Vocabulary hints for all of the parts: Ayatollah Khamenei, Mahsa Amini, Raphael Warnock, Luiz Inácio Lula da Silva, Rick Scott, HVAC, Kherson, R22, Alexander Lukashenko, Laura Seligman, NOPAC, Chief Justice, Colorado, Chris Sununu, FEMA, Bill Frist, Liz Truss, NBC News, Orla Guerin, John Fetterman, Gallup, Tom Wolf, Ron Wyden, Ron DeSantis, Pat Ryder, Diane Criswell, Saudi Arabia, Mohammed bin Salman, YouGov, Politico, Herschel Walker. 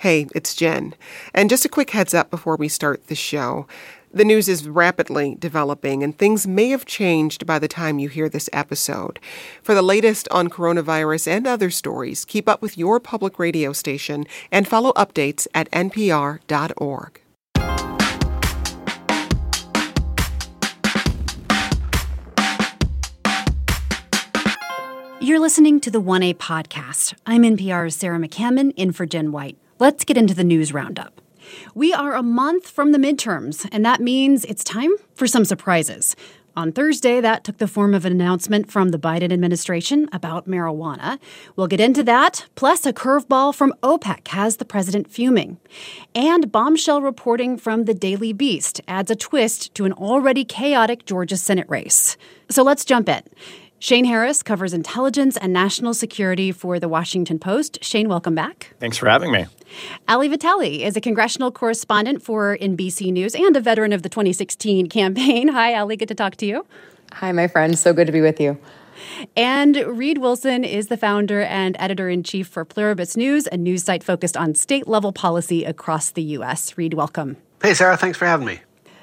Hey, it's Jen. And just a quick heads up before we start the show. The news is rapidly developing, and things may have changed by the time you hear this episode. For the latest on coronavirus and other stories, keep up with your public radio station and follow updates at npr.org. You're listening to the 1A podcast. I'm NPR's Sarah McCammon, in for Jen White. Let's get into the news roundup. We are a month from the midterms, and that means it's time for some surprises. On Thursday, that took the form of an announcement from the Biden administration about marijuana. We'll get into that, plus a curveball from OPEC has the president fuming. And bombshell reporting from The Daily Beast adds a twist to an already chaotic Georgia Senate race. So let's jump in. Shane Harris covers intelligence and national security for The Washington Post. Shane, welcome back. Thanks for having me. Ali Vitali is a congressional correspondent for NBC News and a veteran of the 2016 campaign. Hi, Ali. Good to talk to you. Hi, my friend. So good to be with you. And Reid Wilson is the founder and editor-in-chief for Pluribus News, a news site focused on state-level policy across the U.S. Reid, welcome. Hey, Sarah. Thanks for having me.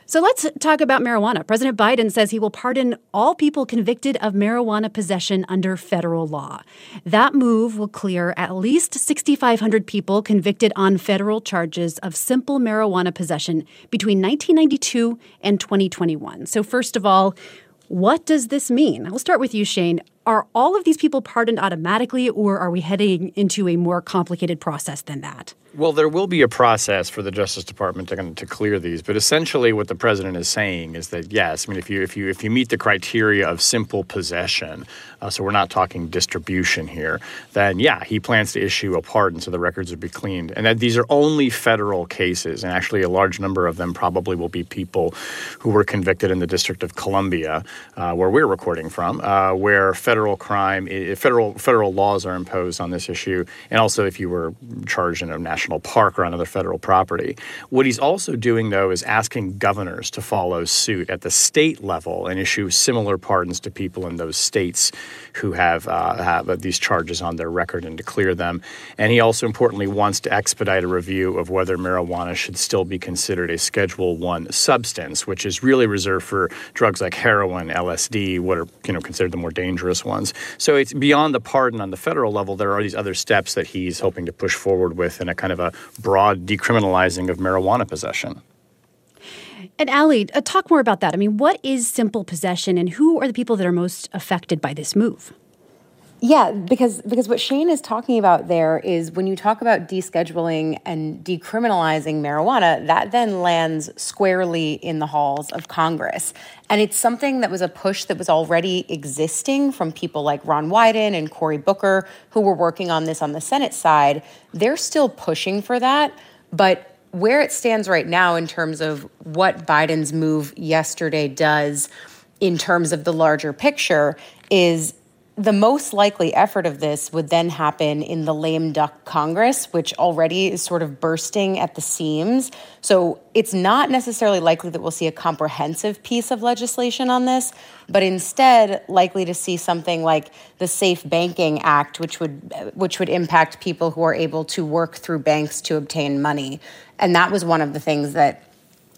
So let's talk about marijuana. President Biden says he will pardon all people convicted of marijuana possession under federal law. That move will clear at least 6,500 people convicted on federal charges of simple marijuana possession between 1992 and 2021. So first of all, what does this mean? I'll start with you, Shane. Are all of these people pardoned automatically, or are we heading into a more complicated process than that? Well, there will be a process for the Justice Department to clear these, but essentially what the president is saying is that yes, I mean, if you meet the criteria of simple possession, so we're not talking distribution here, then yeah, he plans to issue a pardon so the records would be cleaned, and that these are only federal cases, and actually a large number of them probably will be people who were convicted in the District of Columbia, where we're recording from, where federal laws are imposed on this issue, and also if you were charged in a national park or on other federal property. What he's also doing, though, is asking governors to follow suit at the state level and issue similar pardons to people in those states who have these charges on their record and to clear them. And he also, importantly, wants to expedite a review of whether marijuana should still be considered a Schedule I substance, which is really reserved for drugs like heroin, LSD, what are considered the more dangerous ones. So it's beyond the pardon on the federal level. There are these other steps that he's hoping to push forward with in a kind of a broad decriminalizing of marijuana possession. And Ali, talk more about that. I mean, what is simple possession, and who are the people that are most affected by this move? Yeah, because what Shane is talking about there is when you talk about descheduling and decriminalizing marijuana, that then lands squarely in the halls of Congress. And it's something that was a push that was already existing from people like Ron Wyden and Cory Booker, who were working on this on the Senate side. They're still pushing for that, but where it stands right now in terms of what Biden's move yesterday does in terms of the larger picture is the most likely effort of this would then happen in the lame duck Congress, which already is sort of bursting at the seams. So it's not necessarily likely that we'll see a comprehensive piece of legislation on this, but instead likely to see something like the Safe Banking Act, which would impact people who are able to work through banks to obtain money. And that was one of the things that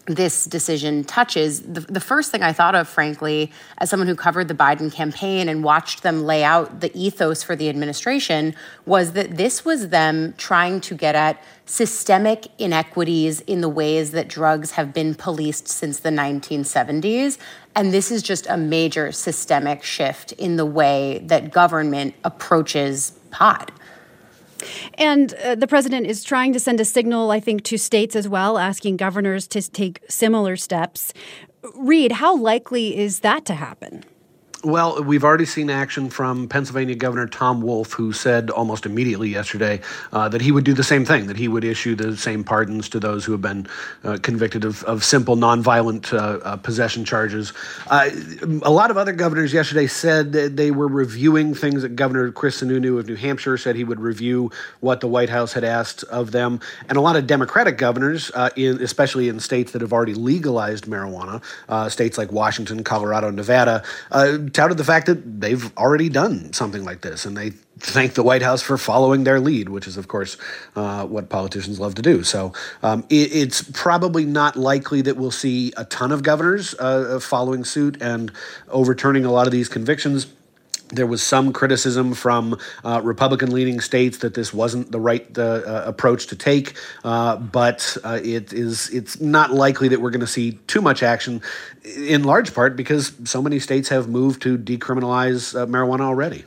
this decision touches. The first thing I thought of, frankly, as someone who covered the Biden campaign and watched them lay out the ethos for the administration, was that this was them trying to get at systemic inequities in the ways that drugs have been policed since the 1970s. And this is just a major systemic shift in the way that government approaches pot. And the president is trying to send a signal, I think, to states as well, asking governors to take similar steps. Reid, how likely is that to happen? Well, we've already seen action from Pennsylvania Governor Tom Wolf, who said almost immediately yesterday that he would do the same thing, that he would issue the same pardons to those who have been convicted of simple, nonviolent possession charges. A lot of other governors yesterday said that they were reviewing things that Governor Chris Sununu of New Hampshire said he would review what the White House had asked of them. And a lot of Democratic governors, especially in states that have already legalized marijuana, states like Washington, Colorado, Nevada, touted the fact that they've already done something like this, and they thank the White House for following their lead, which is, of course, what politicians love to do. So it's probably not likely that we'll see a ton of governors following suit and overturning a lot of these convictions. There was some criticism from Republican-leaning states that this wasn't the right approach to take, but it's not likely that we're going to see too much action, in large part because so many states have moved to decriminalize marijuana already.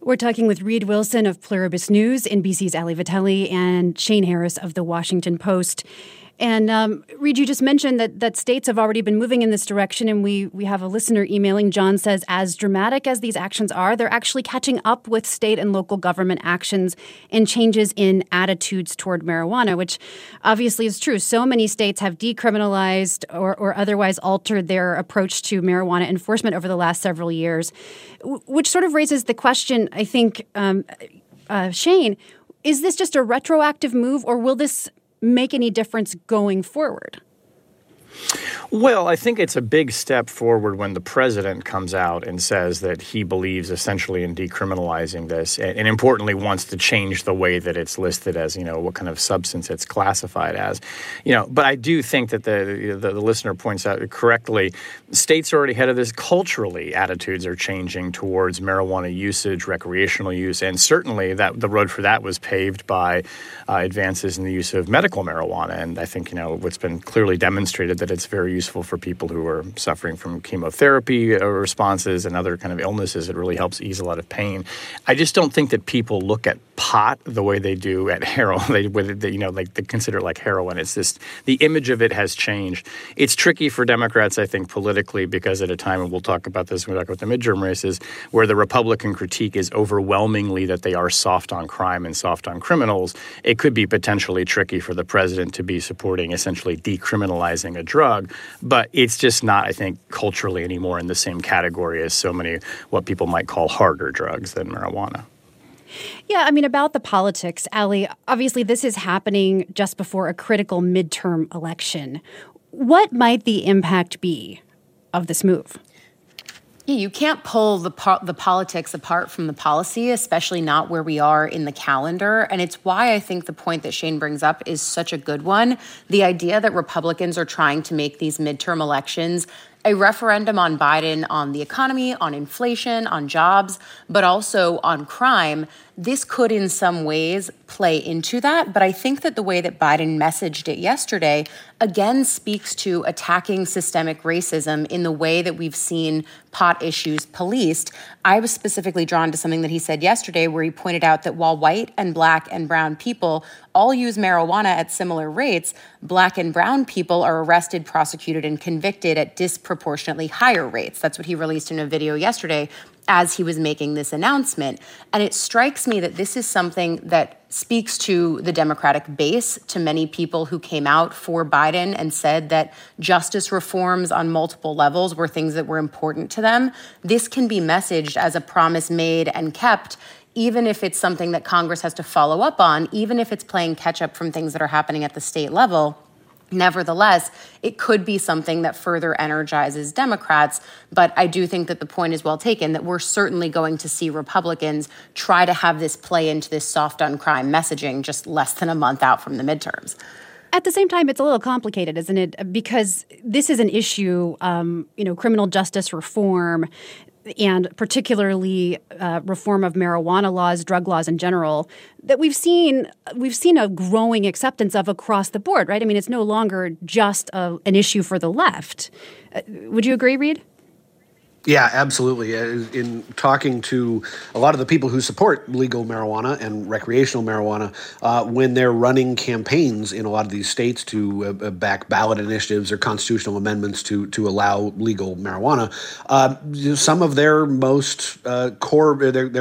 We're talking with Reid Wilson of Pluribus News, NBC's Ali Vitali, and Shane Harris of The Washington Post. And Reid, you just mentioned that states have already been moving in this direction, and we have a listener emailing. John says, as dramatic as these actions are, they're actually catching up with state and local government actions and changes in attitudes toward marijuana, which obviously is true. So many states have decriminalized or otherwise altered their approach to marijuana enforcement over the last several years, which sort of raises the question, I think, Shane, is this just a retroactive move, or will this make any difference going forward? Well, I think it's a big step forward when the president comes out and says that he believes essentially in decriminalizing this, and importantly wants to change the way that it's listed as, you know, what kind of substance it's classified as. You know, but I do think that the listener points out correctly, states are already ahead of this. Culturally, attitudes are changing towards marijuana usage, recreational use, and certainly that the road for that was paved by advances in the use of medical marijuana. And I think, you know, what's been clearly demonstrated that it's very useful for people who are suffering from chemotherapy responses and other kind of illnesses. It really helps ease a lot of pain. I just don't think that people look at pot the way they do at heroin. They you know, like they consider it like heroin. It's just the image of it has changed. It's tricky for Democrats, I think, politically, because at a time, and we'll talk about this when we talk about the midterm races, where the Republican critique is overwhelmingly that they are soft on crime and soft on criminals. It could be potentially tricky for the president to be supporting essentially decriminalizing a drug, but it's just not, I think, culturally anymore in the same category as so many what people might call harder drugs than marijuana. Yeah, I mean, about the politics, Ali, obviously this is happening just before a critical midterm election. What might the impact be of this move? Yeah, you can't pull the politics apart from the policy, especially not where we are in the calendar. And it's why I think the point that Shane brings up is such a good one. The idea that Republicans are trying to make these midterm elections a referendum on Biden, on the economy, on inflation, on jobs, but also on crime. This could in some ways play into that. But I think that the way that Biden messaged it yesterday, again, speaks to attacking systemic racism in the way that we've seen pot issues policed. I was specifically drawn to something that he said yesterday where he pointed out that while white and black and brown people all use marijuana at similar rates, black and brown people are arrested, prosecuted, and convicted at disproportionately higher rates. That's what he released in a video yesterday as he was making this announcement. And it strikes me that this is something that speaks to the Democratic base, to many people who came out for Biden and said that justice reforms on multiple levels were things that were important to them. This can be messaged as a promise made and kept, even if it's something that Congress has to follow up on, even if it's playing catch up from things that are happening at the state level. Nevertheless, it could be something that further energizes Democrats, but I do think that the point is well taken, that we're certainly going to see Republicans try to have this play into this soft on crime messaging just less than a month out from the midterms. At the same time, it's a little complicated, isn't it? Because this is an issue, criminal justice reform, and particularly reform of marijuana laws, drug laws in general, that we've seen a growing acceptance of across the board, right? I mean, it's no longer just an issue for the left. Would you agree, Reid? Yeah, absolutely. In talking to a lot of the people who support legal marijuana and recreational marijuana, when they're running campaigns in a lot of these states to back ballot initiatives or constitutional amendments to allow legal marijuana, some of their most their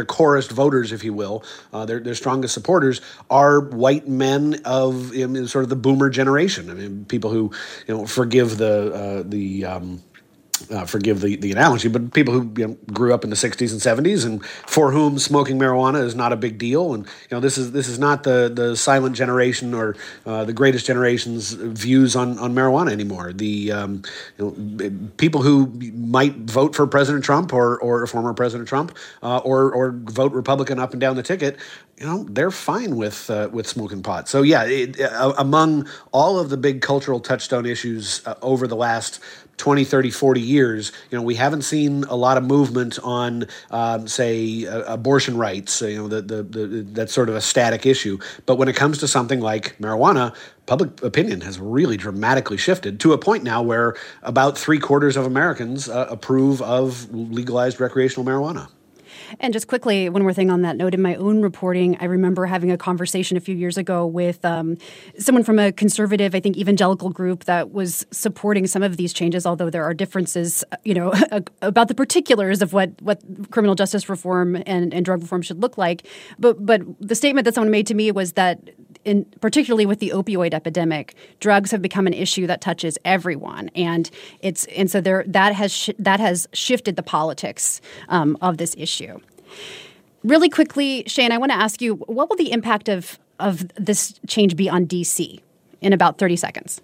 corest voters, if you will, their strongest supporters are white men of sort of the boomer generation. I mean, people who forgive the forgive the analogy, but people who grew up in the 60s and 70s and for whom smoking marijuana is not a big deal. And this is not the silent generation or the greatest generation's views on marijuana anymore. The people who might vote for President Trump or former President Trump or vote Republican up and down the ticket, they're fine with smoking pot. So yeah, among all of the big cultural touchstone issues over the last 20, 30, 40 years, we haven't seen a lot of movement on, say, abortion rights. That's sort of a static issue. But when it comes to something like marijuana, public opinion has really dramatically shifted to a point now where about 3/4 of Americans approve of legalized recreational marijuana. And just quickly, one more thing on that note, in my own reporting, I remember having a conversation a few years ago with someone from a conservative, I think, evangelical group that was supporting some of these changes, although there are differences, about the particulars of what criminal justice reform and drug reform should look like. But the statement that someone made to me was that, particularly with the opioid epidemic, drugs have become an issue that touches everyone, and so that has shifted the politics of this issue. Really quickly, Shane, I want to ask you, what will the impact of this change be on D.C. in about 30 seconds?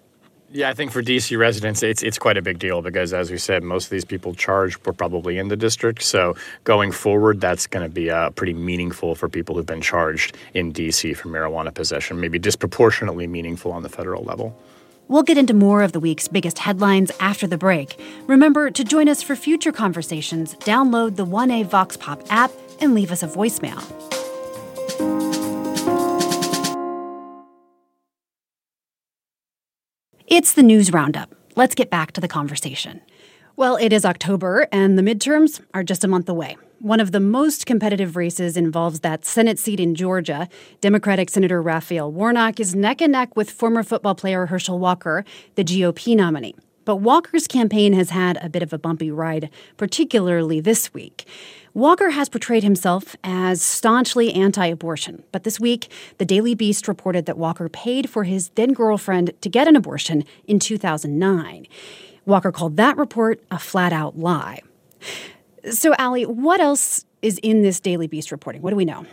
Yeah, I think for D.C. residents, it's quite a big deal because, as we said, most of these people charged were probably in the district. So going forward, that's going to be pretty meaningful for people who've been charged in D.C. for marijuana possession, maybe disproportionately meaningful on the federal level. We'll get into more of the week's biggest headlines after the break. Remember to join us for future conversations, download the 1A Vox Pop app, and leave us a voicemail. It's the news roundup. Let's get back to the conversation. Well, it is October, and the midterms are just a month away. One of the most competitive races involves that Senate seat in Georgia. Democratic Senator Raphael Warnock is neck and neck with former football player Herschel Walker, the GOP nominee. But Walker's campaign has had a bit of a bumpy ride, particularly this week. Walker has portrayed himself as staunchly anti-abortion. But this week, The Daily Beast reported that Walker paid for his then-girlfriend to get an abortion in 2009. Walker called that report a flat-out lie. So, Ali, what else is in this Daily Beast reporting? What do we know?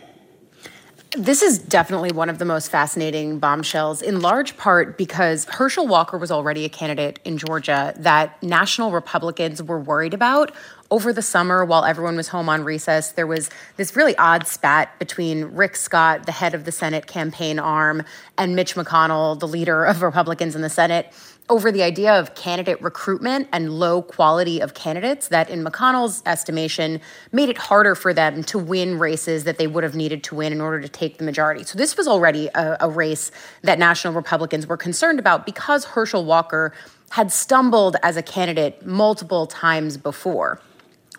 This is definitely one of the most fascinating bombshells, in large part because Herschel Walker was already a candidate in Georgia that national Republicans were worried about. Over the summer, while everyone was home on recess, there was this really odd spat between Rick Scott, the head of the Senate campaign arm, and Mitch McConnell, the leader of Republicans in the Senate, over the idea of candidate recruitment and low quality of candidates that, in McConnell's estimation, made it harder for them to win races that they would have needed to win in order to take the majority. So this was already a race that national Republicans were concerned about because Herschel Walker had stumbled as a candidate multiple times before.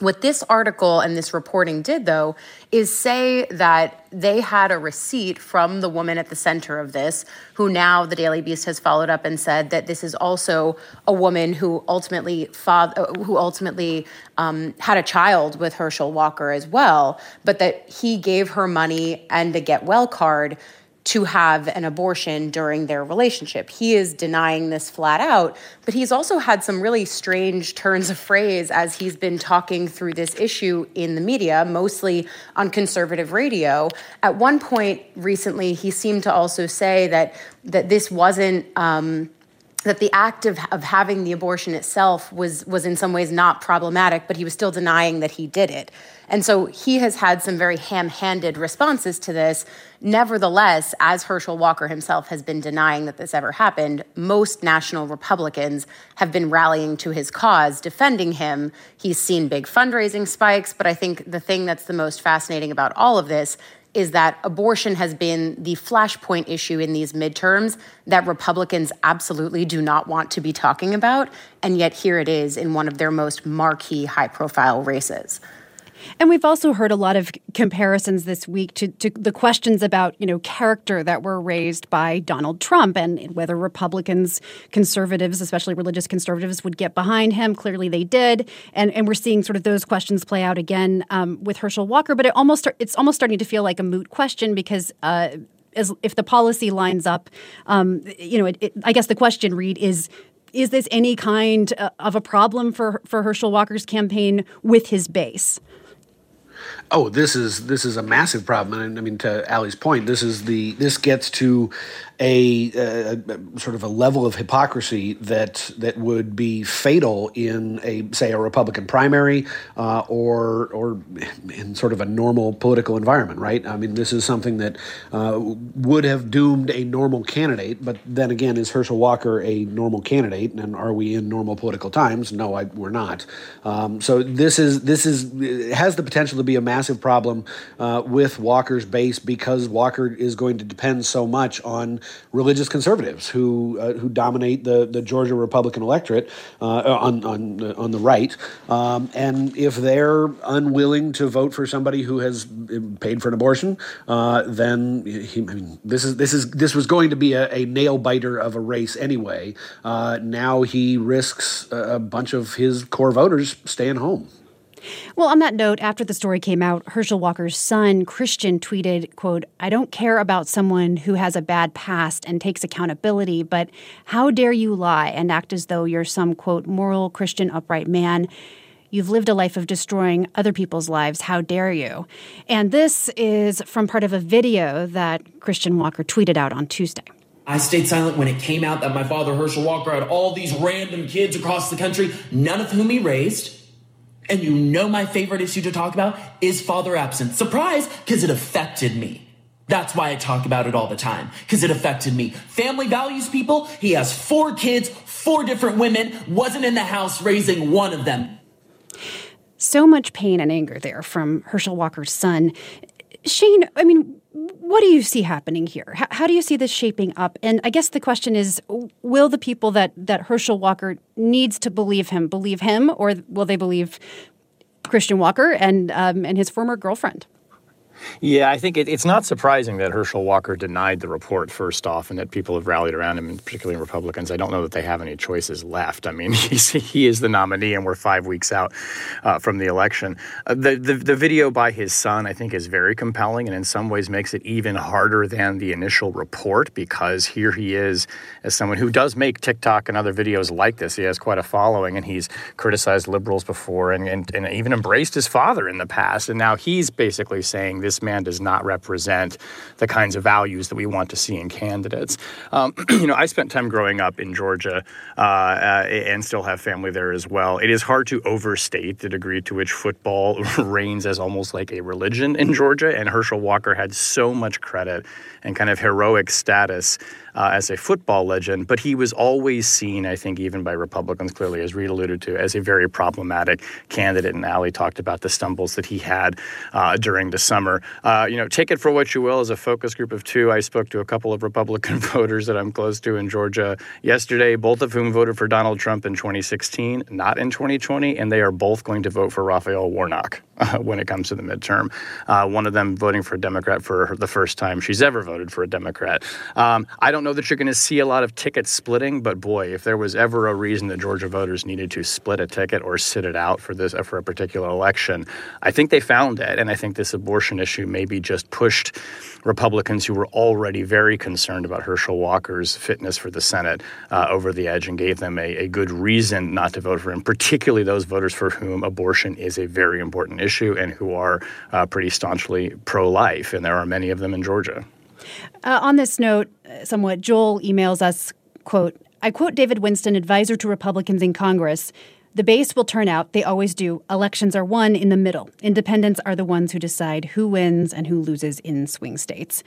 What this article and this reporting did, though, is say that they had a receipt from the woman at the center of this, who now the Daily Beast has followed up and said that this is also a woman who ultimately had a child with Herschel Walker as well, but that he gave her money and a get well card to have an abortion during their relationship. He is denying this flat out, but he's also had some really strange turns of phrase as he's been talking through this issue in the media, mostly on conservative radio. At one point recently, he seemed to also say that this wasn't... that the act of having the abortion itself was in some ways not problematic, but he was still denying that he did it. And so he has had some very ham-handed responses to this. Nevertheless, as Herschel Walker himself has been denying that this ever happened, most national Republicans have been rallying to his cause, defending him. He's seen big fundraising spikes, but I think the thing that's the most fascinating about all of this is that abortion has been the flashpoint issue in these midterms that Republicans absolutely do not want to be talking about, and yet here it is in one of their most marquee, high-profile races. And we've also heard a lot of comparisons this week to the questions about, character that were raised by Donald Trump and whether Republicans, conservatives, especially religious conservatives, would get behind him. Clearly they did. And we're seeing sort of those questions play out again with Herschel Walker. But it's almost starting to feel like a moot question because if the policy lines up, I guess the question, Reid, is is this any kind of a problem for Herschel Walker's campaign with his base? Oh, this is a massive problem. And I mean, to Ali's point, this gets to a sort of a level of hypocrisy that would be fatal in a Republican primary or in sort of a normal political environment, right? I mean, this is something that would have doomed a normal candidate. But then again, is Herschel Walker a normal candidate? And are we in normal political times? No, we're not. So this has the potential to be a massive problem with Walker's base, because Walker is going to depend so much on religious conservatives who dominate the Georgia Republican electorate on the right, and if they're unwilling to vote for somebody who has paid for an abortion, then this was going to be a nail biter of a race anyway. Now he risks a bunch of his core voters staying home. Well, on that note, after the story came out, Herschel Walker's son, Christian, tweeted, quote, "I don't care about someone who has a bad past and takes accountability, but how dare you lie and act as though you're some, quote, moral, Christian, upright man? You've lived a life of destroying other people's lives. How dare you?" And this is from part of a video that Christian Walker tweeted out on Tuesday. "I stayed silent when it came out that my father, Herschel Walker, had all these random kids across the country, none of whom he raised. And you know my favorite issue to talk about is father absence. Surprise, because it affected me. That's why I talk about it all the time, because it affected me. Family values people. He has 4 kids, 4 different women, wasn't in the house raising one of them." So much pain and anger there from Herschel Walker's son. Shane, I mean, what do you see happening here? How do you see this shaping up? And I guess the question is, will the people that Herschel Walker needs to believe him, or will they believe Christian Walker and his former girlfriend? Yeah, I think it's not surprising that Herschel Walker denied the report, first off, and that people have rallied around him, and particularly Republicans. I don't know that they have any choices left. I mean, he is the nominee, and we're 5 weeks out from the election. The video by his son, I think, is very compelling, and in some ways makes it even harder than the initial report, because here he is as someone who does make TikTok and other videos like this. He has quite a following, and he's criticized liberals before and even embraced his father in the past, and now he's basically saying this man does not represent the kinds of values that we want to see in candidates. I spent time growing up in Georgia and still have family there as well. It is hard to overstate the degree to which football reigns as almost like a religion in Georgia. And Herschel Walker had so much credit and kind of heroic status as a football legend. But he was always seen, I think, even by Republicans clearly, as Reid alluded to, as a very problematic candidate. And Ali talked about the stumbles that he had during the summer. Take it for what you will. As a focus group of 2, I spoke to a couple of Republican voters that I'm close to in Georgia yesterday, both of whom voted for Donald Trump in 2016, not in 2020, and they are both going to vote for Raphael Warnock when it comes to the midterm. One of them voting for a Democrat for the first time she's ever voted for a Democrat. I don't know that you're going to see a lot of ticket splitting, but boy, if there was ever a reason that Georgia voters needed to split a ticket or sit it out for a particular election, I think they found it, and I think this abortion issue maybe just pushed Republicans who were already very concerned about Herschel Walker's fitness for the Senate over the edge, and gave them a good reason not to vote for him, particularly those voters for whom abortion is a very important issue and who are pretty staunchly pro-life. And there are many of them in Georgia. On this note, somewhat, Joel emails us, quote, "I quote David Winston, advisor to Republicans in Congress. The base will turn out. They always do. Elections are won in the middle. Independents are the ones who decide who wins and who loses in swing states."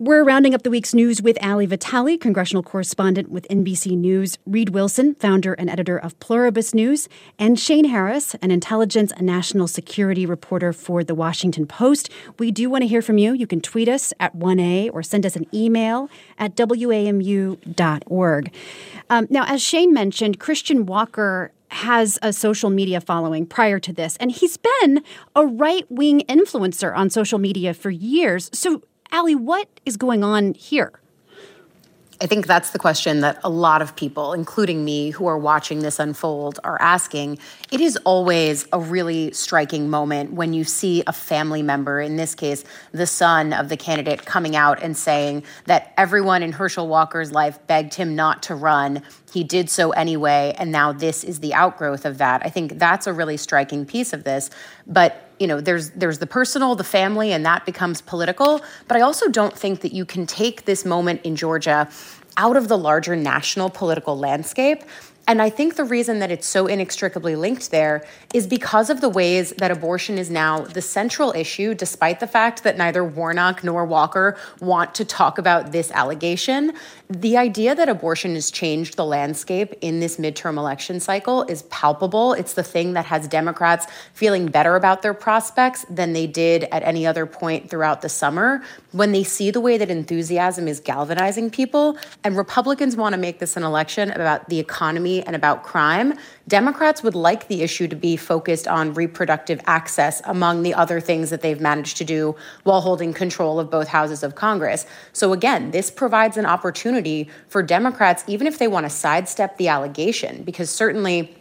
We're rounding up the week's news with Ali Vitali, congressional correspondent with NBC News, Reid Wilson, founder and editor of Pluribus News, and Shane Harris, an intelligence and national security reporter for The Washington Post. We do want to hear from you. You can tweet us at 1A or send us an email at WAMU.org. Now, as Shane mentioned, Christian Walker has a social media following prior to this, and he's been a right-wing influencer on social media for years. So, Ali, what is going on here? I think that's the question that a lot of people, including me, who are watching this unfold are asking. It is always a really striking moment when you see a family member, in this case, the son of the candidate, coming out and saying that everyone in Herschel Walker's life begged him not to run. He did so anyway, and now this is the outgrowth of that. I think that's a really striking piece of this. But you know, there's the personal, the family, and that becomes political. But I also don't think that you can take this moment in Georgia out of the larger national political landscape. And I think the reason that it's so inextricably linked there is because of the ways that abortion is now the central issue, despite the fact that neither Warnock nor Walker want to talk about this allegation. The idea that abortion has changed the landscape in this midterm election cycle is palpable. It's the thing that has Democrats feeling better about their prospects than they did at any other point throughout the summer when they see the way that enthusiasm is galvanizing people. And Republicans want to make this an election about the economy and about crime. Democrats would like the issue to be focused on reproductive access, among the other things that they've managed to do while holding control of both houses of Congress. So again, this provides an opportunity for Democrats, even if they want to sidestep the allegation, because certainly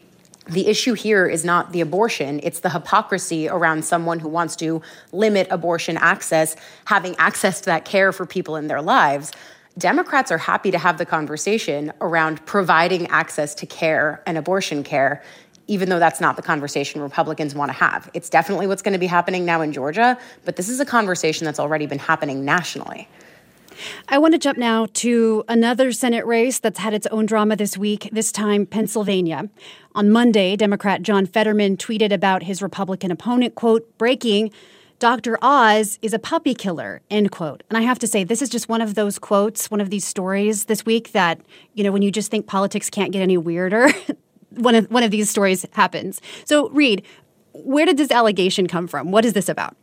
the issue here is not the abortion, it's the hypocrisy around someone who wants to limit abortion access, having access to that care for people in their lives. Democrats are happy to have the conversation around providing access to care and abortion care, even though that's not the conversation Republicans want to have. It's definitely what's going to be happening now in Georgia, but this is a conversation that's already been happening nationally. I want to jump now to another Senate race that's had its own drama this week, this time Pennsylvania. On Monday, Democrat John Fetterman tweeted about his Republican opponent, quote, breaking, Dr. Oz is a puppy killer, end quote. And I have to say, this is just one of those quotes, one of these stories this week that, you know, when you just think politics can't get any weirder, one of these stories happens. So, Reid, where did this allegation come from? What is this about?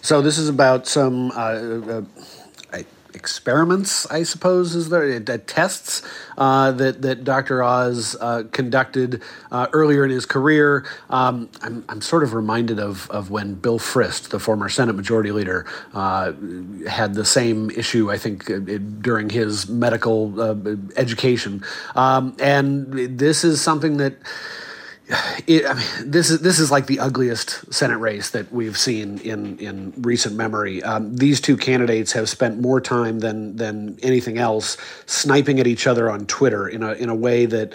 So this is about some experiments, I suppose, is there tests that Dr. Oz conducted earlier in his career. I'm sort of reminded of when Bill Frist, the former Senate Majority Leader, had the same issue, I think, during his medical education. And this is something that this is like the ugliest Senate race that we've seen in recent memory. These two candidates have spent more time than anything else sniping at each other on Twitter in a way that,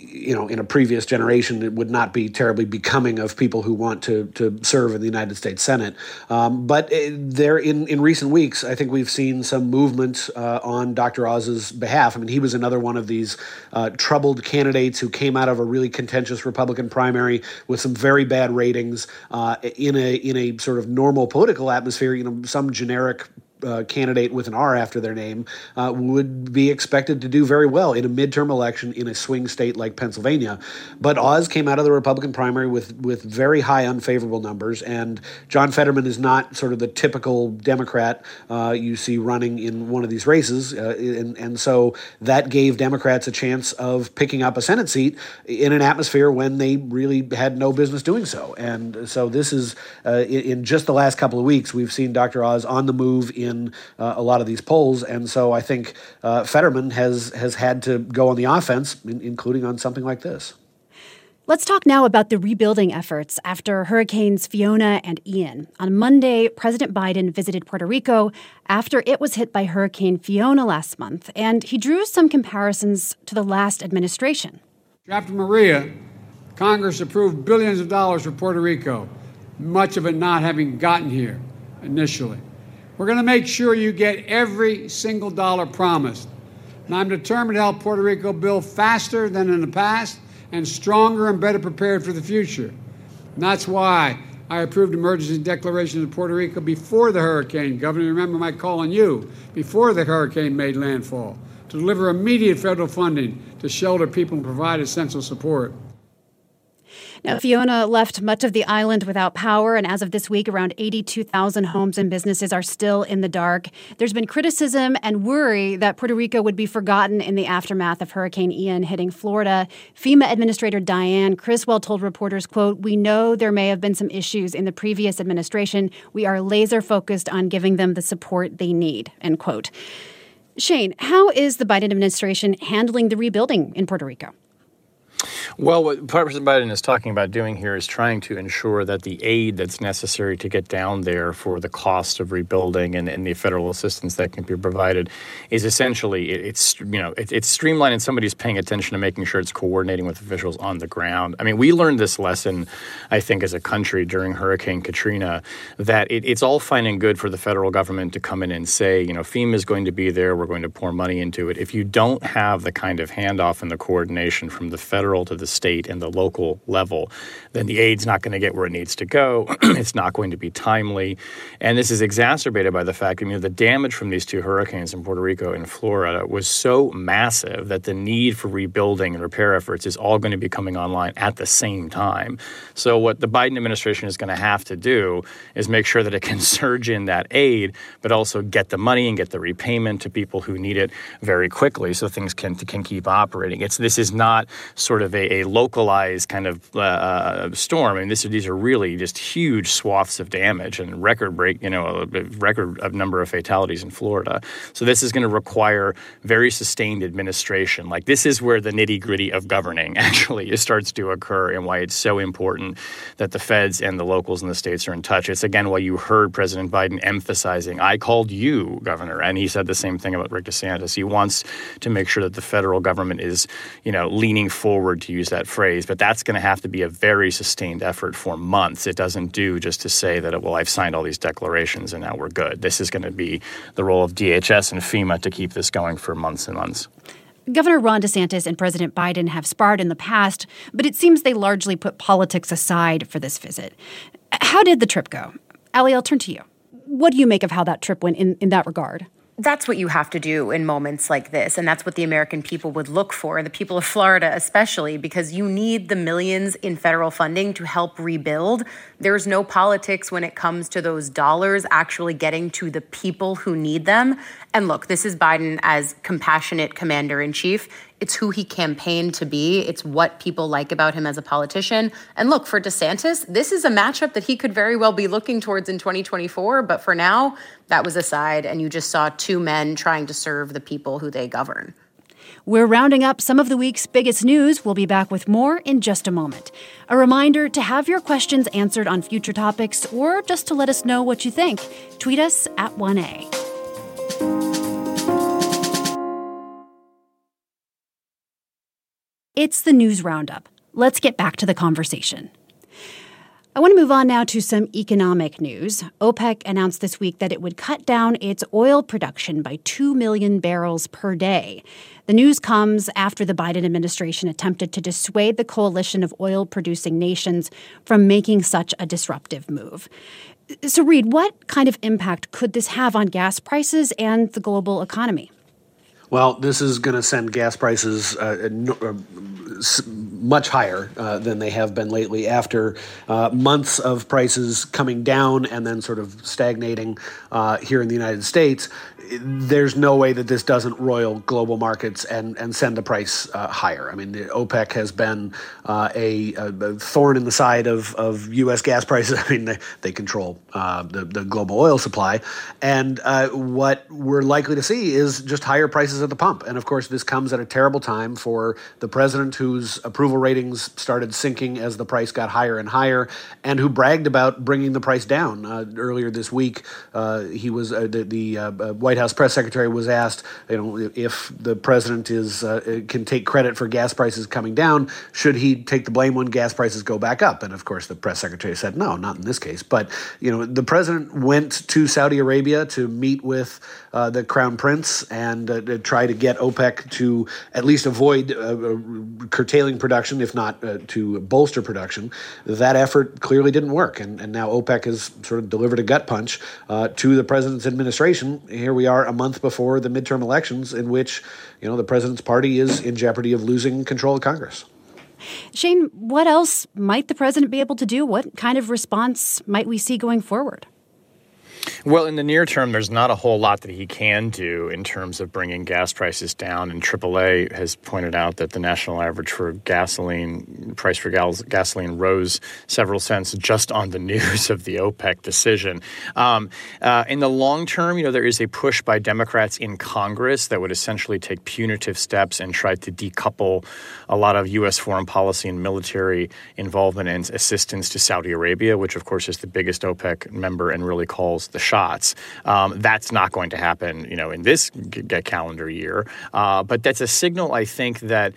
you know, in a previous generation, it would not be terribly becoming of people who want to serve in the United States Senate. But there, in recent weeks, I think we've seen some movement on Dr. Oz's behalf. I mean, he was another one of these troubled candidates who came out of a really contentious Republican primary with some very bad ratings in a sort of normal political atmosphere. You know, some generic candidate with an R after their name would be expected to do very well in a midterm election in a swing state like Pennsylvania. But Oz came out of the Republican primary with very high unfavorable numbers, and John Fetterman is not sort of the typical Democrat you see running in one of these races. And so that gave Democrats a chance of picking up a Senate seat in an atmosphere when they really had no business doing so. And so this is, in just the last couple of weeks, we've seen Dr. Oz on the move in a lot of these polls. And so I think Fetterman has had to go on the offense, including on something like this. Let's talk now about the rebuilding efforts after Hurricanes Fiona and Ian. On Monday, President Biden visited Puerto Rico after it was hit by Hurricane Fiona last month, and he drew some comparisons to the last administration. After Maria, Congress approved billions of dollars for Puerto Rico, much of it not having gotten here initially. We're going to make sure you get every single dollar promised. And I'm determined to help Puerto Rico build faster than in the past and stronger and better prepared for the future. And that's why I approved emergency declarations in Puerto Rico before the hurricane. Governor, remember my call on you before the hurricane made landfall to deliver immediate federal funding to shelter people and provide essential support. Now, Fiona left much of the island without power, and as of this week, around 82,000 homes and businesses are still in the dark. There's been criticism and worry that Puerto Rico would be forgotten in the aftermath of Hurricane Ian hitting Florida. FEMA Administrator Diane Criswell told reporters, quote, we know there may have been some issues in the previous administration. We are laser focused on giving them the support they need, end quote. Shane, how is the Biden administration handling the rebuilding in Puerto Rico? Well, what President Biden is talking about doing here is trying to ensure that the aid that's necessary to get down there for the cost of rebuilding and the federal assistance that can be provided is essentially, it's streamlined, and somebody's paying attention to making sure it's coordinating with officials on the ground. I mean, we learned this lesson, I think, as a country during Hurricane Katrina, that it's all fine and good for the federal government to come in and say, FEMA is going to be there, we're going to pour money into it. If you don't have the kind of handoff and the coordination from the federal to the state and the local level, then the aid's not going to get where it needs to go. It's not going to be timely. And this is exacerbated by the fact that the damage from these two hurricanes in Puerto Rico and Florida was so massive that the need for rebuilding and repair efforts is all going to be coming online at the same time. So what the Biden administration is going to have to do is make sure that it can surge in that aid, but also get the money and get the repayment to people who need it very quickly so things can keep operating. This is not sort of a localized kind of storm. I mean, these are really just huge swaths of damage and record number of fatalities in Florida. So this is going to require very sustained administration. Like, this is where the nitty-gritty of governing actually starts to occur, and why it's so important that the feds and the locals and the states are in touch. It's, again, why you heard President Biden emphasizing, I called you, Governor, and he said the same thing about Rick DeSantis. He wants to make sure that the federal government is, leaning forward, to use that phrase, but that's going to have to be a very sustained effort for months. It doesn't do just to say that, well, I've signed all these declarations and now we're good. This is going to be the role of DHS and FEMA to keep this going for months and months. Governor Ron DeSantis and President Biden have sparred in the past, but it seems they largely put politics aside for this visit. How did the trip go? Ali, I'll turn to you. What do you make of how that trip went in that regard? That's what you have to do in moments like this. And that's what the American people would look for, and the people of Florida especially, because you need the millions in federal funding to help rebuild. There's no politics when it comes to those dollars actually getting to the people who need them. And look, this is Biden as compassionate commander-in-chief. It's who he campaigned to be. It's what people like about him as a politician. And look, for DeSantis, this is a matchup that he could very well be looking towards in 2024. But for now, that was aside, and you just saw two men trying to serve the people who they govern. We're rounding up some of the week's biggest news. We'll be back with more in just a moment. A reminder to have your questions answered on future topics, or just to let us know what you think. Tweet us at 1A. It's the news roundup. Let's get back to the conversation. I want to move on now to some economic news. OPEC announced this week that it would cut down its oil production by 2 million barrels per day. The news comes after the Biden administration attempted to dissuade the coalition of oil-producing nations from making such a disruptive move. So, Reid, what kind of impact could this have on gas prices and the global economy? Well, this is going to send gas prices much higher than they have been lately, after months of prices coming down and then sort of stagnating here in the United States. There's no way that this doesn't roil global markets and send the price higher. I mean, the OPEC has been a thorn in the side of U.S. gas prices. I mean, they control the global oil supply. And what we're likely to see is just higher prices at the pump. And of course, this comes at a terrible time for the president, whose approval ratings started sinking as the price got higher and higher, and who bragged about bringing the price down. Earlier this week, he was the White House press secretary was asked, if the president can take credit for gas prices coming down, should he take the blame when gas prices go back up? And of course, the press secretary said, no, not in this case. But, the president went to Saudi Arabia to meet with the crown prince and to try to get OPEC to at least avoid curtailing production, if not to bolster production. That effort clearly didn't work. And now OPEC has sort of delivered a gut punch to the president's administration. Here we are a month before the midterm elections, in which, the president's party is in jeopardy of losing control of Congress. Shane, what else might the president be able to do? What kind of response might we see going forward? Well, in the near term, there's not a whole lot that he can do in terms of bringing gas prices down. And AAA has pointed out that the national average for gasoline, price for gasoline rose several cents just on the news of the OPEC decision. In the long term, there is a push by Democrats in Congress that would essentially take punitive steps and try to decouple a lot of U.S. foreign policy and military involvement and assistance to Saudi Arabia, which, of course, is the biggest OPEC member and really calls the shots. That's not going to happen, in this calendar year. But that's a signal, I think, that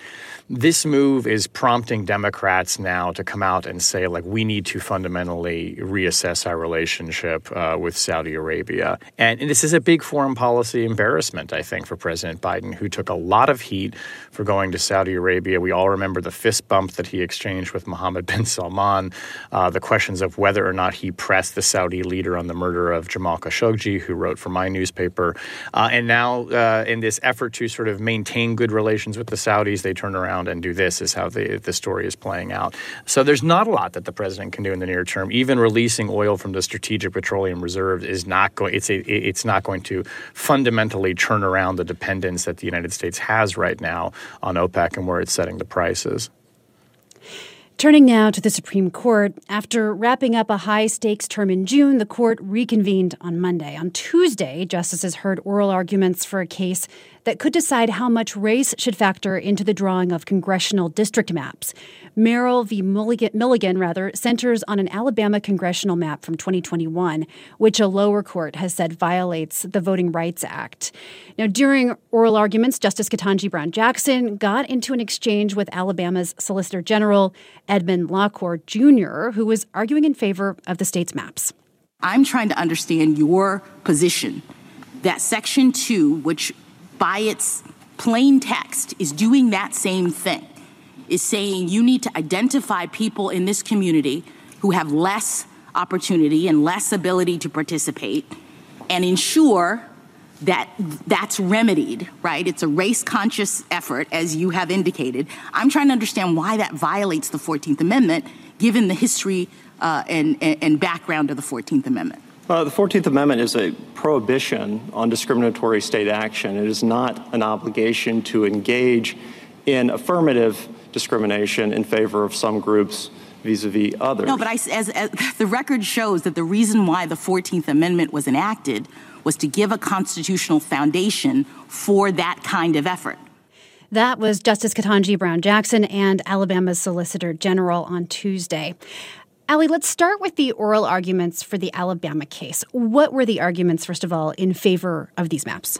this move is prompting Democrats now to come out and say, we need to fundamentally reassess our relationship with Saudi Arabia. And this is a big foreign policy embarrassment, I think, for President Biden, who took a lot of heat for going to Saudi Arabia. We all remember the fist bump that he exchanged with Mohammed bin Salman, the questions of whether or not he pressed the Saudi leader on the murder of Jamal Khashoggi, who wrote for my newspaper. And now, in this effort to sort of maintain good relations with the Saudis, they turn around and do this, is how the story is playing out. So there's not a lot that the president can do in the near term. Even releasing oil from the Strategic Petroleum Reserve is not going. It's not going to fundamentally turn around the dependence that the United States has right now on OPEC and where it's setting the prices. Turning now to the Supreme Court, after wrapping up a high-stakes term in June, the court reconvened on Monday. On Tuesday, justices heard oral arguments for a case that could decide how much race should factor into the drawing of congressional district maps. Merrill v. Milligan centers on an Alabama congressional map from 2021, which a lower court has said violates the Voting Rights Act. Now, during oral arguments, Justice Ketanji Brown Jackson got into an exchange with Alabama's Solicitor General, Edmund Lockhart Jr., who was arguing in favor of the state's maps. I'm trying to understand your position that Section 2, which by its plain text is doing that same thing, is saying you need to identify people in this community who have less opportunity and less ability to participate and ensure that that's remedied, right? It's a race-conscious effort, as you have indicated. I'm trying to understand why that violates the 14th Amendment, given the history and background of the 14th Amendment. The 14th Amendment is a prohibition on discriminatory state action. It is not an obligation to engage in affirmative discrimination in favor of some groups vis-a-vis others. No, but as the record shows that the reason why the 14th Amendment was enacted was to give a constitutional foundation for that kind of effort. That was Justice Ketanji Brown Jackson and Alabama's Solicitor General on Tuesday. Ali, let's start with the oral arguments for the Alabama case. What were the arguments, first of all, in favor of these maps?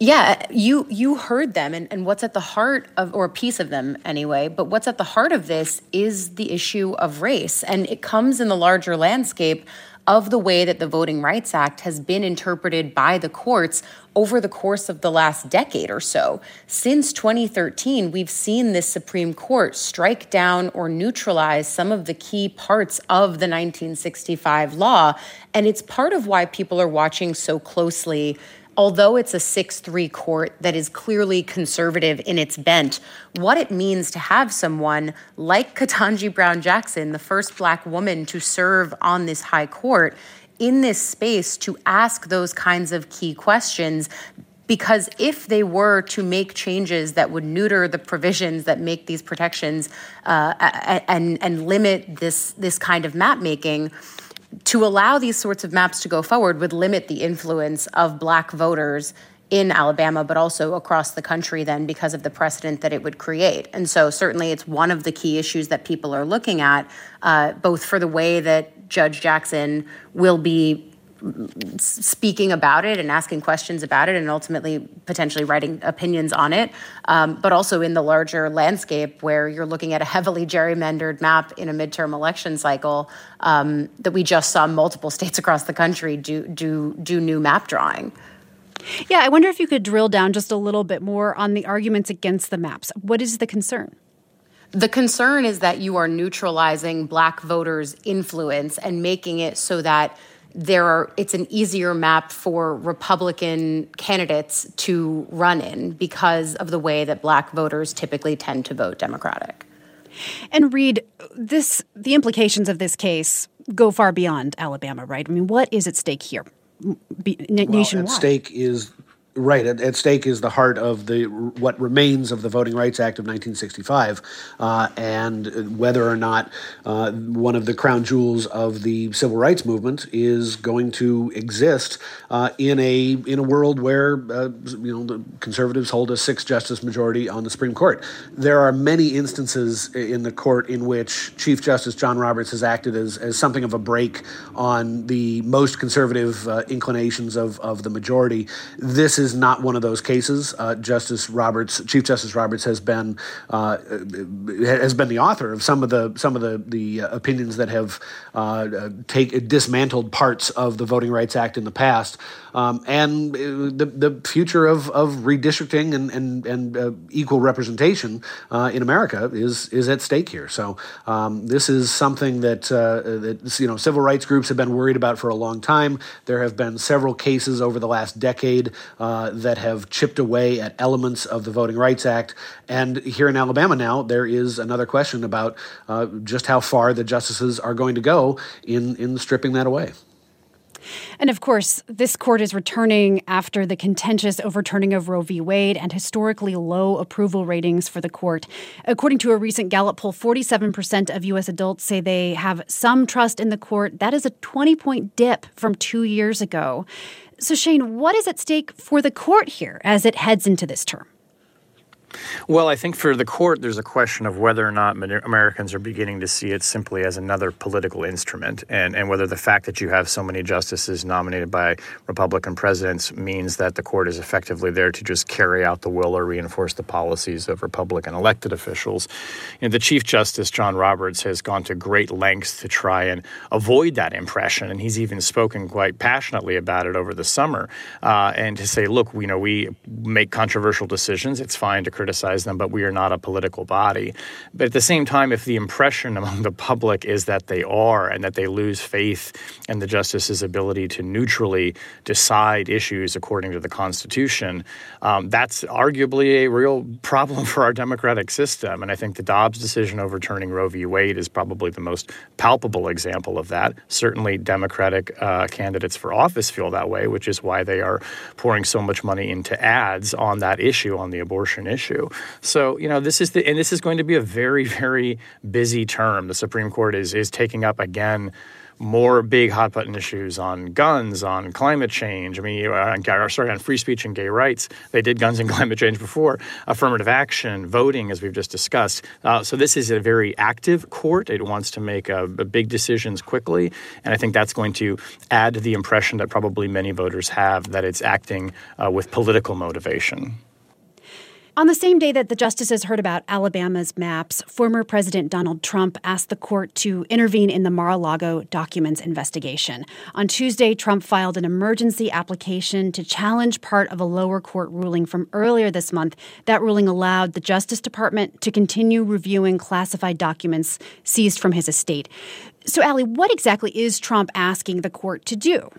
Yeah, you heard them, and what's at the heart of, or a piece of them anyway, but what's at the heart of this is the issue of race. And it comes in the larger landscape of the way that the Voting Rights Act has been interpreted by the courts over the course of the last decade or so. Since 2013, we've seen this Supreme Court strike down or neutralize some of the key parts of the 1965 law, and it's part of why people are watching so closely. Although it's a 6-3 court that is clearly conservative in its bent, what it means to have someone like Ketanji Brown Jackson, the first Black woman to serve on this high court, in this space to ask those kinds of key questions. Because if they were to make changes that would neuter the provisions that make these protections and limit this kind of map making, to allow these sorts of maps to go forward would limit the influence of Black voters in Alabama, but also across the country then because of the precedent that it would create. And so certainly it's one of the key issues that people are looking at, both for the way that Judge Jackson will be speaking about it and asking questions about it and ultimately potentially writing opinions on it, but also in the larger landscape where you're looking at a heavily gerrymandered map in a midterm election cycle that we just saw multiple states across the country do new map drawing. Yeah, I wonder if you could drill down just a little bit more on the arguments against the maps. What is the concern? The concern is that you are neutralizing Black voters' influence and making it so that it's an easier map for Republican candidates to run in because of the way that Black voters typically tend to vote Democratic. And Reid, the implications of this case go far beyond Alabama, right? I mean, what is at stake here nationwide? Well, at stake is at stake is the heart of what remains of the Voting Rights Act of 1965, and whether or not one of the crown jewels of the civil rights movement is going to exist in a world where the conservatives hold a 6-justice majority on the Supreme Court. There are many instances in the court in which Chief Justice John Roberts has acted as something of a brake on the most conservative inclinations of the majority. This is not one of those cases. Chief Justice Roberts, has been the author of some of the opinions that have dismantled parts of the Voting Rights Act in the past. And the future of redistricting and equal representation in America is at stake here. So this is something that civil rights groups have been worried about for a long time. There have been several cases over the last decade that have chipped away at elements of the Voting Rights Act. And here in Alabama now, there is another question about just how far the justices are going to go in stripping that away. And of course, this court is returning after the contentious overturning of Roe v. Wade and historically low approval ratings for the court. According to a recent Gallup poll, 47% of U.S. adults say they have some trust in the court. That is a 20-point dip from 2 years ago. So, Shane, what is at stake for the court here as it heads into this term? Well, I think for the court, there's a question of whether or not Americans are beginning to see it simply as another political instrument, and whether the fact that you have so many justices nominated by Republican presidents means that the court is effectively there to just carry out the will or reinforce the policies of Republican elected officials. And the Chief Justice, John Roberts, has gone to great lengths to try and avoid that impression, and he's even spoken quite passionately about it over the summer, and to say, look, we make controversial decisions. It's fine to criticize them, but we are not a political body. But at the same time, if the impression among the public is that they are and that they lose faith in the justice's ability to neutrally decide issues according to the Constitution, that's arguably a real problem for our democratic system. And I think the Dobbs decision overturning Roe v. Wade is probably the most palpable example of that. Certainly Democratic candidates for office feel that way, which is why they are pouring so much money into ads on that issue, on the abortion issue. So, this is going to be a very, very busy term. The Supreme Court is taking up again more big hot button issues on guns, on climate change. On free speech and gay rights. They did guns and climate change before. Affirmative action, voting, as we've just discussed. So this is a very active court. It wants to make big decisions quickly. And I think that's going to add to the impression that probably many voters have that it's acting with political motivation. On the same day that the justices heard about Alabama's maps, former President Donald Trump asked the court to intervene in the Mar-a-Lago documents investigation. On Tuesday, Trump filed an emergency application to challenge part of a lower court ruling from earlier this month. That ruling allowed the Justice Department to continue reviewing classified documents seized from his estate. So, Ali, what exactly is Trump asking the court to do?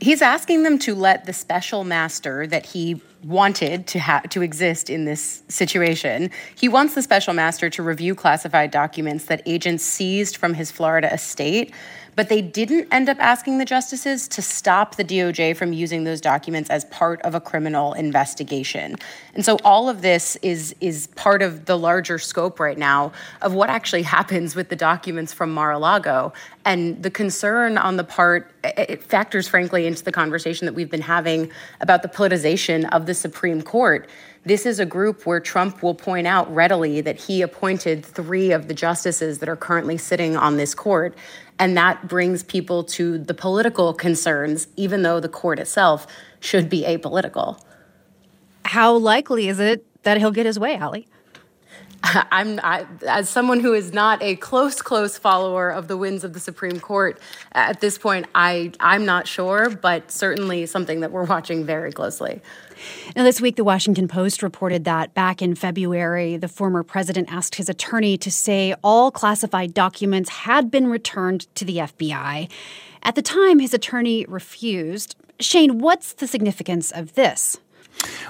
He's asking them to let the special master that he wanted to exist in this situation. He wants the special master to review classified documents that agents seized from his Florida estate, but they didn't end up asking the justices to stop the DOJ from using those documents as part of a criminal investigation. And so all of this is part of the larger scope right now of what actually happens with the documents from Mar-a-Lago. And the concern on the part, it factors, frankly, into the conversation that we've been having about the politicization of the Supreme Court. This is a group where Trump will point out readily that he appointed 3 of the justices that are currently sitting on this court. And that brings people to the political concerns, even though the court itself should be apolitical. How likely is it that he'll get his way, Ali? As someone who is not a close follower of the winds of the Supreme Court, at this point, I'm not sure, but certainly something that we're watching very closely. Now, this week, The Washington Post reported that back in February, the former president asked his attorney to say all classified documents had been returned to the FBI. At the time, his attorney refused. Shane, what's the significance of this?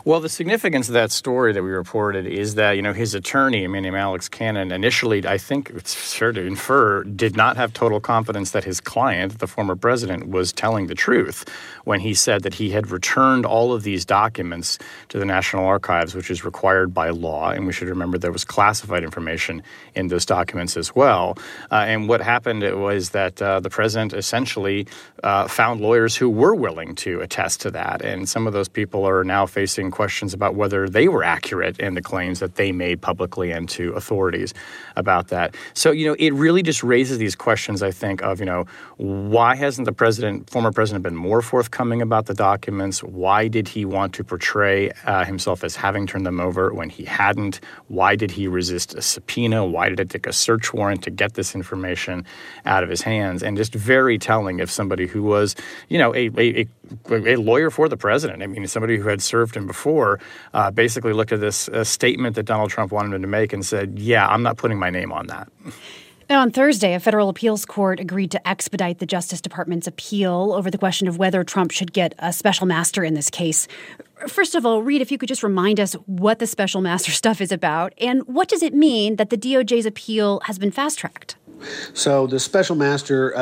Well, the significance of that story that we reported is that, you know, his attorney, a man named Alex Cannon, initially, I think it's fair to infer, did not have total confidence that his client, the former president, was telling the truth when he said that he had returned all of these documents to the National Archives, which is required by law. And we should remember there was classified information in those documents as well. And what happened was that the president essentially found lawyers who were willing to attest to that. And some of those people are now facing questions about whether they were accurate in the claims that they made publicly and to authorities about that. So, you know, it really just raises these questions, I think, of, you know, why hasn't the president, former president, been more forthcoming about the documents? Why did he want to portray himself as having turned them over when he hadn't? Why did he resist a subpoena? Why did it take a search warrant to get this information out of his hands? And just very telling if somebody who was, you know, a lawyer for the president, I mean, somebody who had served him before, basically looked at this statement that Donald Trump wanted him to make and said, yeah, I'm not putting my name on that. Now, on Thursday, a federal appeals court agreed to expedite the Justice Department's appeal over the question of whether Trump should get a special master in this case. First of all, Reid, if you could just remind us what the special master stuff is about, and what does it mean that the DOJ's appeal has been fast-tracked? So the special master,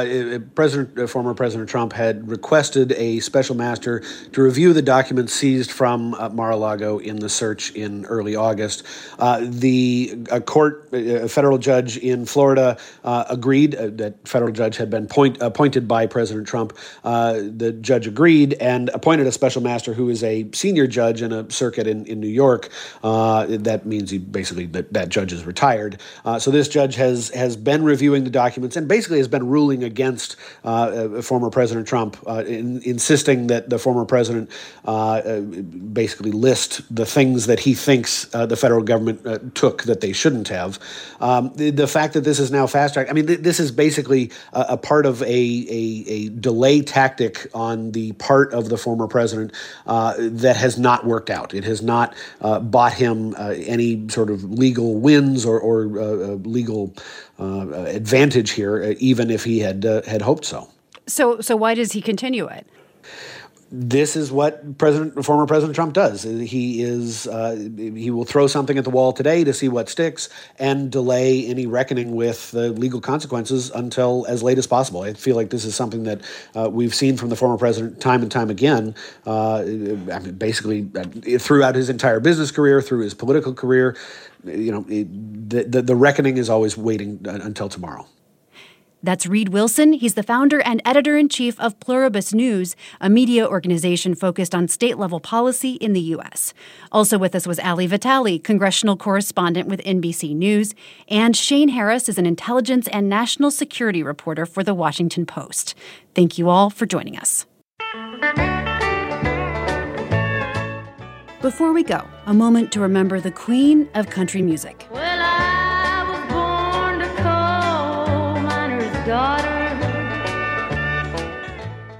former President Trump had requested a special master to review the documents seized from Mar-a-Lago in the search in early August. A federal judge in Florida agreed, that federal judge had been appointed by President Trump. The judge agreed and appointed a special master who is a senior judge in a circuit in New York. That means that judge is retired. So this judge has been reviewed the documents and basically has been ruling against former President Trump, insisting that the former president basically list the things that he thinks the federal government took that they shouldn't have. The fact that this is now fast-tracked, I mean, this is basically a part of a delay tactic on the part of the former president that has not worked out. It has not bought him any sort of legal wins or legal advantage here, even if he had hoped so. So why does he continue it? This is what former President Trump does. He will throw something at the wall today to see what sticks and delay any reckoning with the legal consequences until as late as possible. I feel like this is something that we've seen from the former president time and time again, basically throughout his entire business career, through his political career. You know, the reckoning is always waiting until tomorrow. That's Reid Wilson. He's the founder and editor-in-chief of Pluribus News, a media organization focused on state-level policy in the U.S. Also with us was Ali Vitali, congressional correspondent with NBC News, and Shane Harris is an intelligence and national security reporter for The Washington Post. Thank you all for joining us. Before we go, a moment to remember the queen of country music. Well,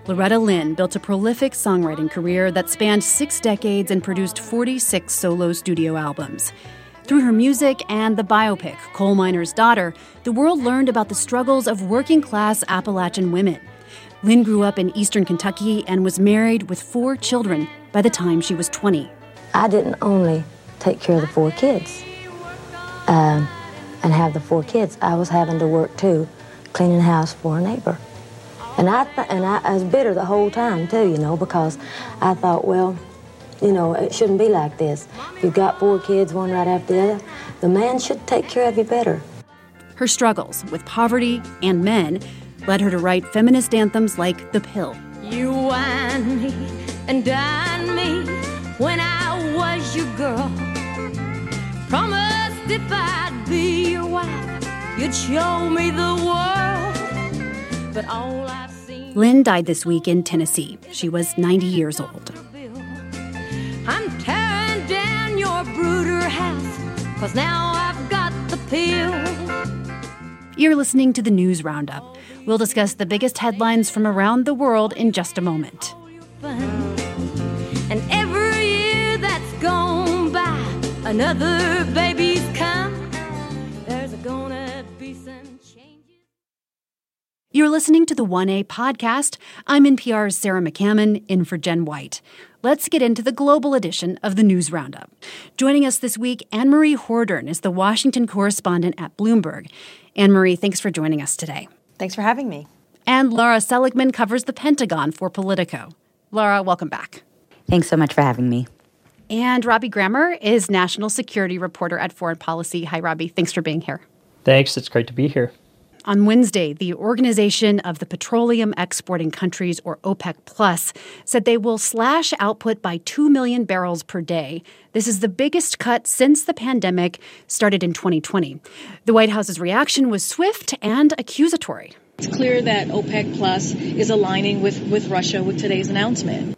Loretta Lynn built a prolific songwriting career that spanned 6 decades and produced 46 solo studio albums. Through her music and the biopic, Coal Miner's Daughter, the world learned about the struggles of working-class Appalachian women. Lynn grew up in eastern Kentucky and was married with 4 children by the time she was 20. I didn't only take care of the 4 kids and have the 4 kids. I was having to work, too, cleaning the house for a neighbor. And I was bitter the whole time, too, you know, because I thought, well, you know, it shouldn't be like this. You've got 4 kids, one right after the other. The man should take care of you better. Her struggles with poverty and men led her to write feminist anthems like The Pill. You whined me and dined me when I was your girl. Promised if I'd be your wife, you'd show me the world. But all I've seen. Lynn died this week in Tennessee. She was 90 years old. I'm tearing down your brooder house, because now I've got the pill. You're listening to the News Roundup. We'll discuss the biggest headlines from around the world in just a moment. And every year that's gone by, another baby's come. There's gonna be some. You're listening to the 1A podcast. I'm NPR's Sarah McCammon, in for Jen White. Let's get into the global edition of the News Roundup. Joining us this week, Anne-Marie Hordern is the Washington correspondent at Bloomberg. Anne-Marie, thanks for joining us today. Thanks for having me. And Laura Seligman covers the Pentagon for Politico. Laura, welcome back. Thanks so much for having me. And Robbie Grammer is national security reporter at Foreign Policy. Hi, Robbie. Thanks for being here. Thanks. It's great to be here. On Wednesday, the Organization of the Petroleum Exporting Countries, or OPEC Plus, said they will slash output by 2 million barrels per day. This is the biggest cut since the pandemic started in 2020. The White House's reaction was swift and accusatory. It's clear that OPEC Plus is aligning with Russia with today's announcement.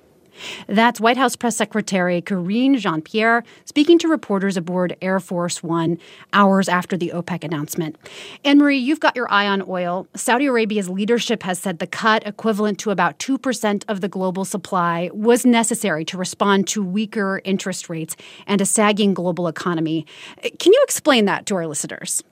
That's White House Press Secretary Karine Jean-Pierre speaking to reporters aboard Air Force One hours after the OPEC announcement. Anne-Marie, you've got your eye on oil. Saudi Arabia's leadership has said the cut, equivalent to about 2% of the global supply, was necessary to respond to weaker interest rates and a sagging global economy. Can you explain that to our listeners?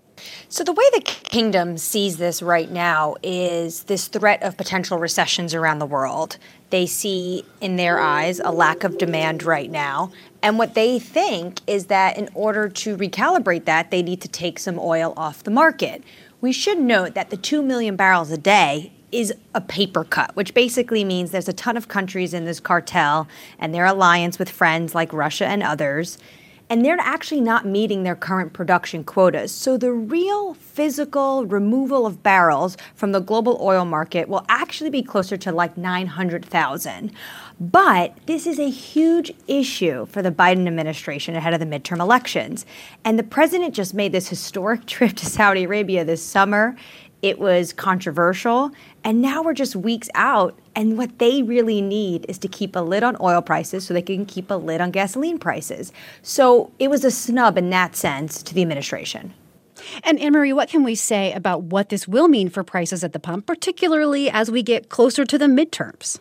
So the way the kingdom sees this right now is this threat of potential recessions around the world. They see in their eyes a lack of demand right now. And what they think is that in order to recalibrate that, they need to take some oil off the market. We should note that the 2 million barrels a day is a paper cut, which basically means there's a ton of countries in this cartel and their alliance with friends like Russia and others. And they're actually not meeting their current production quotas. So the real physical removal of barrels from the global oil market will actually be closer to like 900,000. But this is a huge issue for the Biden administration ahead of the midterm elections. And the president just made this historic trip to Saudi Arabia this summer. It was controversial. And now we're just weeks out. And what they really need is to keep a lid on oil prices so they can keep a lid on gasoline prices. So it was a snub in that sense to the administration. And Anne-Marie, what can we say about what this will mean for prices at the pump, particularly as we get closer to the midterms?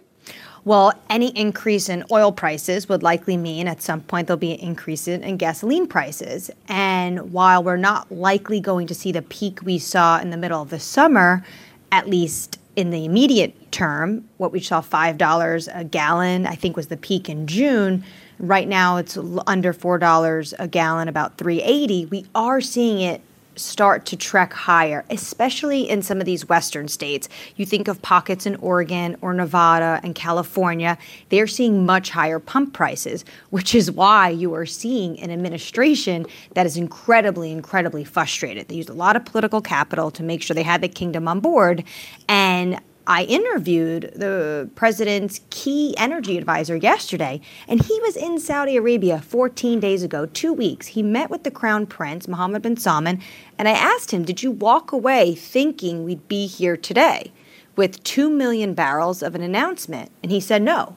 Well, any increase in oil prices would likely mean at some point there'll be an increase in gasoline prices. And while we're not likely going to see the peak we saw in the middle of the summer, at least in the immediate term, what we saw $5 a gallon, I think was the peak in June. Right now it's under $4 a gallon, about $3.80. We are seeing it start to trek higher, especially in some of these western states. You think of pockets in Oregon or Nevada and California. They're seeing much higher pump prices, which is why you are seeing an administration that is incredibly, incredibly frustrated. They used a lot of political capital to make sure they had the kingdom on board. And I interviewed the president's key energy advisor yesterday, and he was in Saudi Arabia 14 days ago, 2 weeks. He met with the crown prince, Mohammed bin Salman, and I asked him, did you walk away thinking we'd be here today with 2 million barrels of an announcement? And he said no.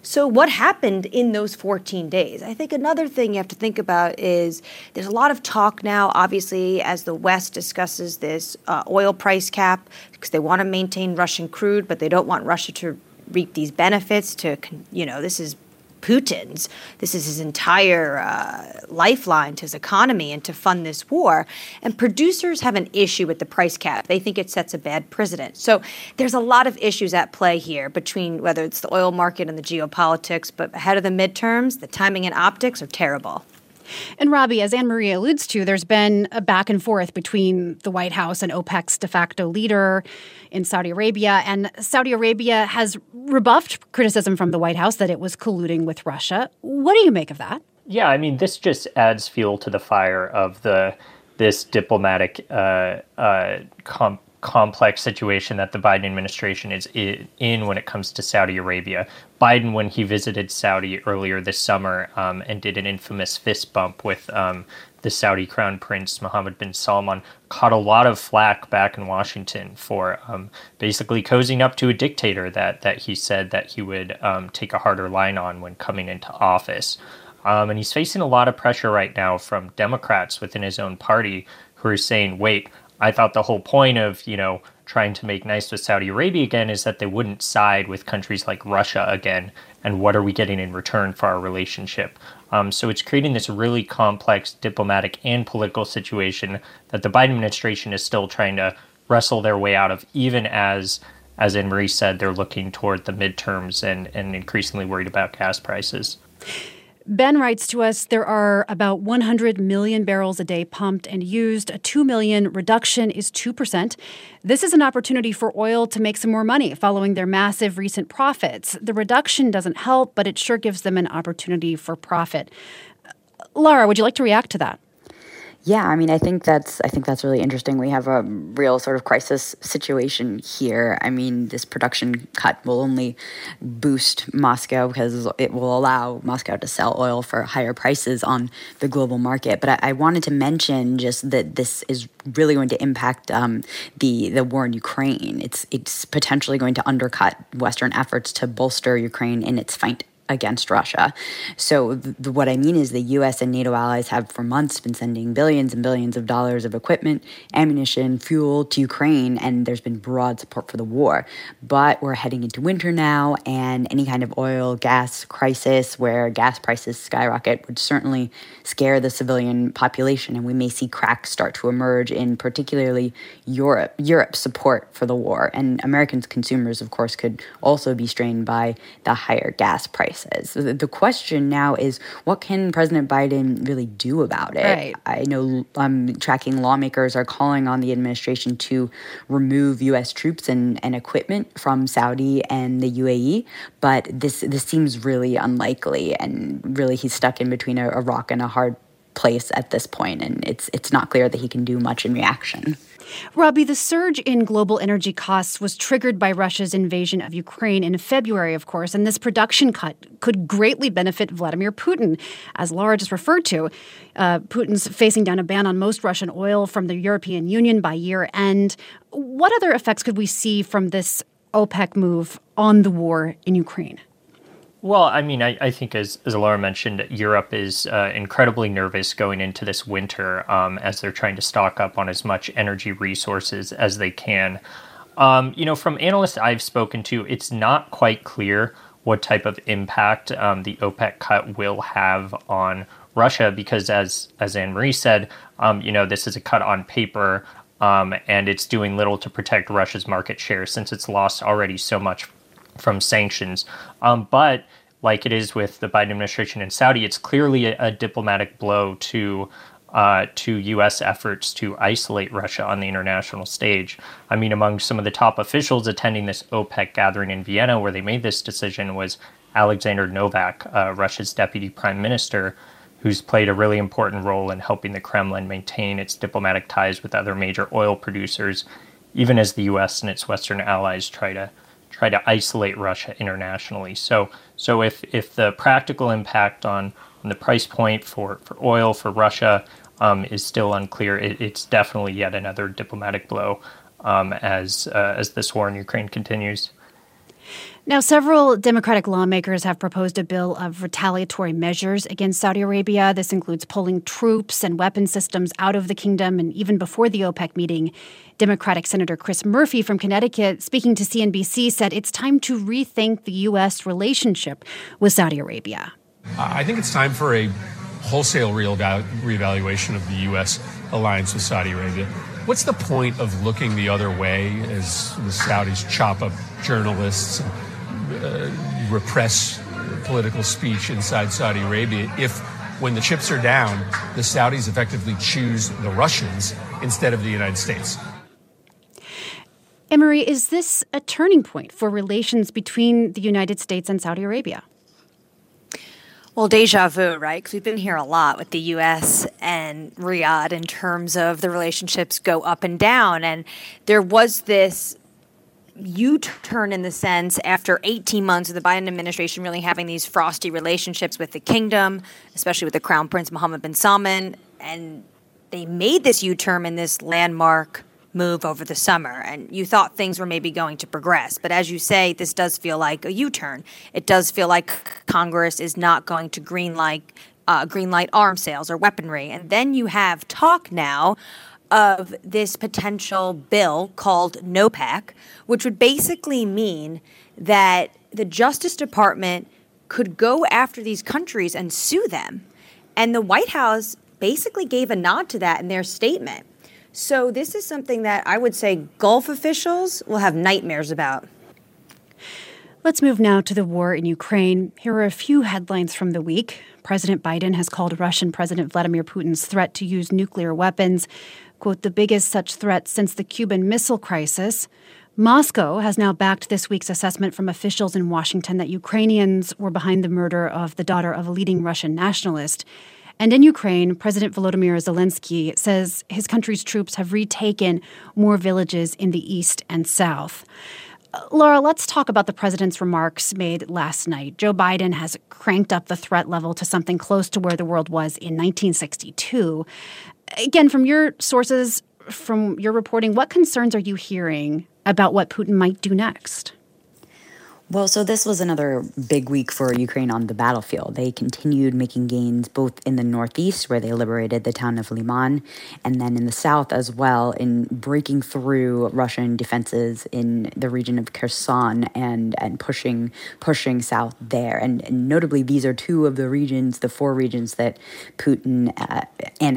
So what happened in those 14 days? I think another thing you have to think about is there's a lot of talk now, obviously, as the West discusses this oil price cap because they want to maintain Russian crude, but they don't want Russia to reap these benefits to, you know, this is Putin's. This is his entire lifeline to his economy and to fund this war. And producers have an issue with the price cap. They think it sets a bad precedent. So there's a lot of issues at play here between whether it's the oil market and the geopolitics. But ahead of the midterms, the timing and optics are terrible. And Robbie, as Anne-Marie alludes to, there's been a back and forth between the White House and OPEC's de facto leader in Saudi Arabia. And Saudi Arabia has rebuffed criticism from the White House that it was colluding with Russia. What do you make of that? Yeah, I mean, this just adds fuel to the fire of this diplomatic complex situation that the Biden administration is in when it comes to Saudi Arabia. Biden, when he visited Saudi earlier this summer and did an infamous fist bump with the Saudi crown prince, Mohammed bin Salman, caught a lot of flack back in Washington for basically cozying up to a dictator that he said that he would take a harder line on when coming into office. And he's facing a lot of pressure right now from Democrats within his own party who are saying, wait, I thought the whole point of, you know, trying to make nice with Saudi Arabia again is that they wouldn't side with countries like Russia again. And what are we getting in return for our relationship? So it's creating this really complex diplomatic and political situation that the Biden administration is still trying to wrestle their way out of, even as as Anne-Marie said, they're looking toward the midterms and increasingly worried about gas prices. Ben writes to us, there are about 100 million barrels a day pumped and used. A 2 million reduction is 2%. This is an opportunity for oil to make some more money following their massive recent profits. The reduction doesn't help, but it sure gives them an opportunity for profit. Lara, would you like to react to that? Yeah, I mean, I think that's really interesting. We have a real sort of crisis situation here. I mean, this production cut will only boost Moscow because it will allow Moscow to sell oil for higher prices on the global market. But I wanted to mention just that this is really going to impact the war in Ukraine. It's potentially going to undercut Western efforts to bolster Ukraine in its fight against Russia. So what I mean is the U.S. and NATO allies have for months been sending billions and billions of dollars of equipment, ammunition, fuel to Ukraine, and there's been broad support for the war. But we're heading into winter now, and any kind of oil, gas crisis where gas prices skyrocket would certainly scare the civilian population, and we may see cracks start to emerge in particularly Europe's support for the war. And American consumers, of course, could also be strained by the higher gas price. The question now is, what can President Biden really do about it? Right. I know tracking lawmakers are calling on the administration to remove U.S. troops and equipment from Saudi and the UAE, but this seems really unlikely, and really he's stuck in between a rock and a hard place at this point, and it's not clear that he can do much in reaction. Robbie, the surge in global energy costs was triggered by Russia's invasion of Ukraine in February, of course, and this production cut could greatly benefit Vladimir Putin, as Lara just referred to. Putin's facing down a ban on most Russian oil from the European Union by year end. What other effects could we see from this OPEC move on the war in Ukraine? Well, I mean, I think as Laura mentioned, Europe is incredibly nervous going into this winter as they're trying to stock up on as much energy resources as they can. From analysts I've spoken to, it's not quite clear what type of impact the OPEC cut will have on Russia, because as Anne-Marie said, this is a cut on paper, and it's doing little to protect Russia's market share since it's lost already so much from sanctions. But like it is with the Biden administration and Saudi, it's clearly a diplomatic blow to U.S. efforts to isolate Russia on the international stage. I mean, among some of the top officials attending this OPEC gathering in Vienna where they made this decision was Alexander Novak, Russia's deputy prime minister, who's played a really important role in helping the Kremlin maintain its diplomatic ties with other major oil producers, even as the U.S. and its Western allies try to isolate Russia internationally. So if the practical impact on the price point for oil for Russia is still unclear, it's definitely yet another diplomatic blow as this war in Ukraine continues. Now, several Democratic lawmakers have proposed a bill of retaliatory measures against Saudi Arabia. This includes pulling troops and weapon systems out of the kingdom. And even before the OPEC meeting, Democratic Senator Chris Murphy from Connecticut, speaking to CNBC, said it's time to rethink the U.S. relationship with Saudi Arabia. I think it's time for a wholesale reevaluation of the U.S. alliance with Saudi Arabia. What's the point of looking the other way as the Saudis chop up journalists and repress political speech inside Saudi Arabia if, when the chips are down, the Saudis effectively choose the Russians instead of the United States? Emery, is this a turning point for relations between the United States and Saudi Arabia? Well, deja vu, right? Because we've been here a lot with the U.S. and Riyadh in terms of the relationships go up and down. And there was this U-turn in the sense after 18 months of the Biden administration really having these frosty relationships with the kingdom, especially with the Crown Prince Mohammed bin Salman. And they made this U-turn in this landmark move over the summer, and you thought things were maybe going to progress. But as you say, this does feel like a U-turn. It does feel like Congress is not going to greenlight arms sales or weaponry. And then you have talk now of this potential bill called NOPAC, which would basically mean that the Justice Department could go after these countries and sue them. And the White House basically gave a nod to that in their statement. So this is something that I would say Gulf officials will have nightmares about. Let's move now to the war in Ukraine. Here are a few headlines from the week. President Biden has called Russian President Vladimir Putin's threat to use nuclear weapons, quote, the biggest such threat since the Cuban Missile Crisis. Moscow has now backed this week's assessment from officials in Washington that Ukrainians were behind the murder of the daughter of a leading Russian nationalist. And in Ukraine, President Volodymyr Zelensky says his country's troops have retaken more villages in the east and south. Laura, let's talk about the president's remarks made last night. Joe Biden has cranked up the threat level to something close to where the world was in 1962. Again, from your sources, from your reporting, what concerns are you hearing about what Putin might do next? Well, so this was another big week for Ukraine on the battlefield. They continued making gains both in the northeast, where they liberated the town of Liman, and then in the south as well, in breaking through Russian defenses in the region of Kherson and pushing south there. And notably, these are two of the regions, the four regions that Putin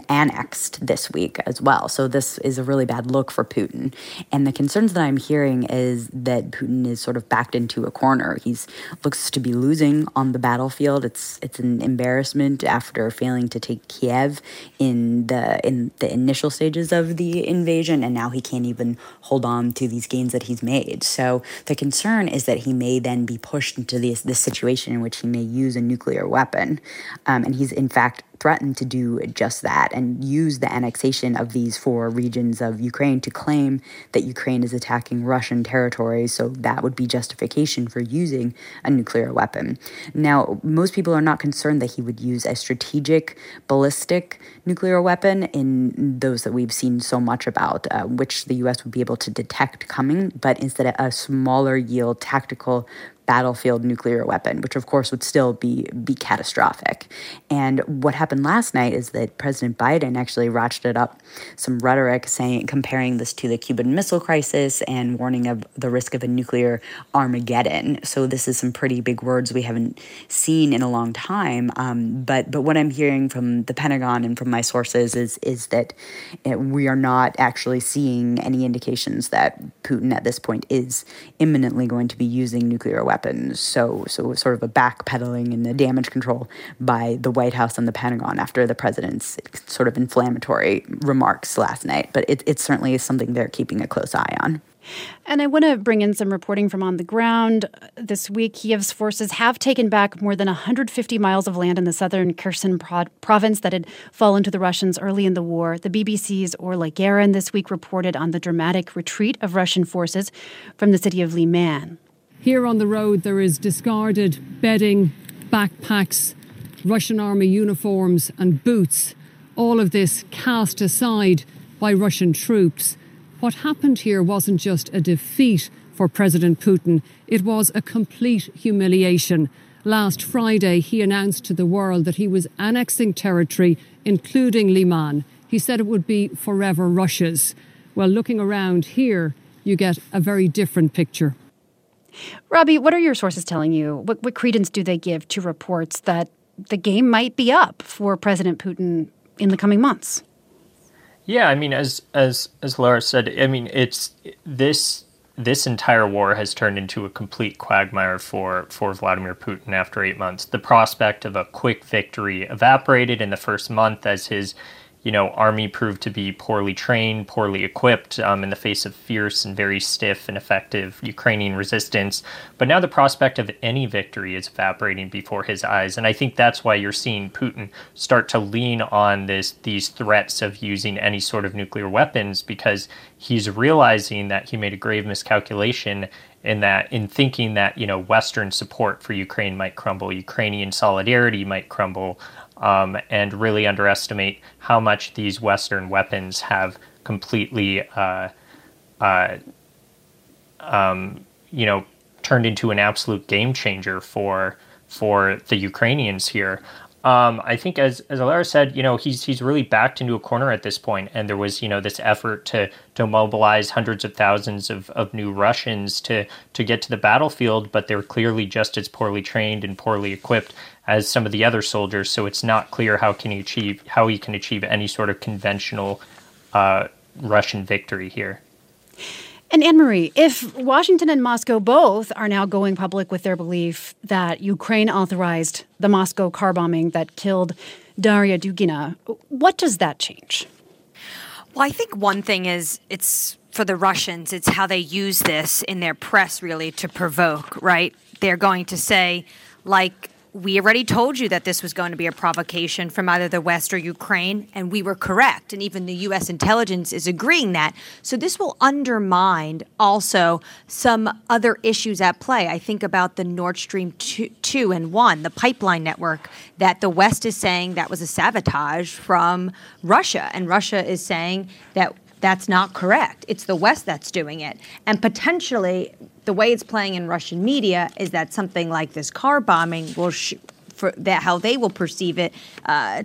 annexed this week as well. So this is a really bad look for Putin. And the concerns that I'm hearing is that Putin is sort of backed into a corner. He's looks to be losing on the battlefield. It's an embarrassment after failing to take Kiev in the initial stages of the invasion, and now he can't even hold on to these gains that he's made. So the concern is that he may then be pushed into this situation in which he may use a nuclear weapon, and he's in fact threatened to do just that and use the annexation of these four regions of Ukraine to claim that Ukraine is attacking Russian territory, so that would be justification for using a nuclear weapon. Now, most people are not concerned that he would use a strategic ballistic nuclear weapon in those that we've seen so much about, which the U.S. would be able to detect coming, but instead a smaller yield tactical battlefield nuclear weapon, which of course would still be catastrophic. And what happened last night is that President Biden actually ratcheted up some rhetoric, comparing this to the Cuban Missile Crisis and warning of the risk of a nuclear Armageddon. So this is some pretty big words we haven't seen in a long time. But what I'm hearing from the Pentagon and from my sources is that we are not actually seeing any indications that Putin at this point is imminently going to be using nuclear weapons. So sort of a backpedaling and the damage control by the White House and the Pentagon after the president's sort of inflammatory remarks last night. But it certainly is something they're keeping a close eye on. And I want to bring in some reporting from on the ground. This week, Kiev's forces have taken back more than 150 miles of land in the southern Kherson province that had fallen to the Russians early in the war. The BBC's Orla Guerin this week reported on the dramatic retreat of Russian forces from the city of Liman. Here on the road, there is discarded bedding, backpacks, Russian army uniforms and boots, all of this cast aside by Russian troops. What happened here wasn't just a defeat for President Putin, it was a complete humiliation. Last Friday, he announced to the world that he was annexing territory, including Liman. He said it would be forever Russia's. Well, looking around here, you get a very different picture. Robbie, what are your sources telling you? What credence do they give to reports that the game might be up for President Putin in the coming months? Yeah, I mean, as Laura said, I mean, it's this entire war has turned into a complete quagmire for Vladimir Putin after 8 months. The prospect of a quick victory evaporated in the first month as his army proved to be poorly trained, poorly equipped in the face of fierce and very stiff and effective Ukrainian resistance. But now the prospect of any victory is evaporating before his eyes. And I think that's why you're seeing Putin start to lean on these threats of using any sort of nuclear weapons, because he's realizing that he made a grave miscalculation in thinking that, Western support for Ukraine might crumble, Ukrainian solidarity might crumble, and really underestimate how much these Western weapons have completely, turned into an absolute game changer for the Ukrainians here. I think, as Alara said, he's really backed into a corner at this point, and there was this effort to mobilize hundreds of thousands of new Russians to get to the battlefield, but they're clearly just as poorly trained and poorly equipped as some of the other soldiers, so it's not clear how he can achieve any sort of conventional Russian victory here. And Anne-Marie, if Washington and Moscow both are now going public with their belief that Ukraine authorized the Moscow car bombing that killed Daria Dugina, what does that change? Well, I think one thing is it's for the Russians, it's how they use this in their press really to provoke, right? They're going to say, like, we already told you that this was going to be a provocation from either the West or Ukraine, and we were correct. And even the U.S. intelligence is agreeing that. So this will undermine also some other issues at play. I think about the Nord Stream 2 and 1, the pipeline network, that the West is saying that was a sabotage from Russia. And Russia is saying that that's not correct. It's the West that's doing it. And potentially, the way it's playing in Russian media is that something like this car bombing will how they will perceive it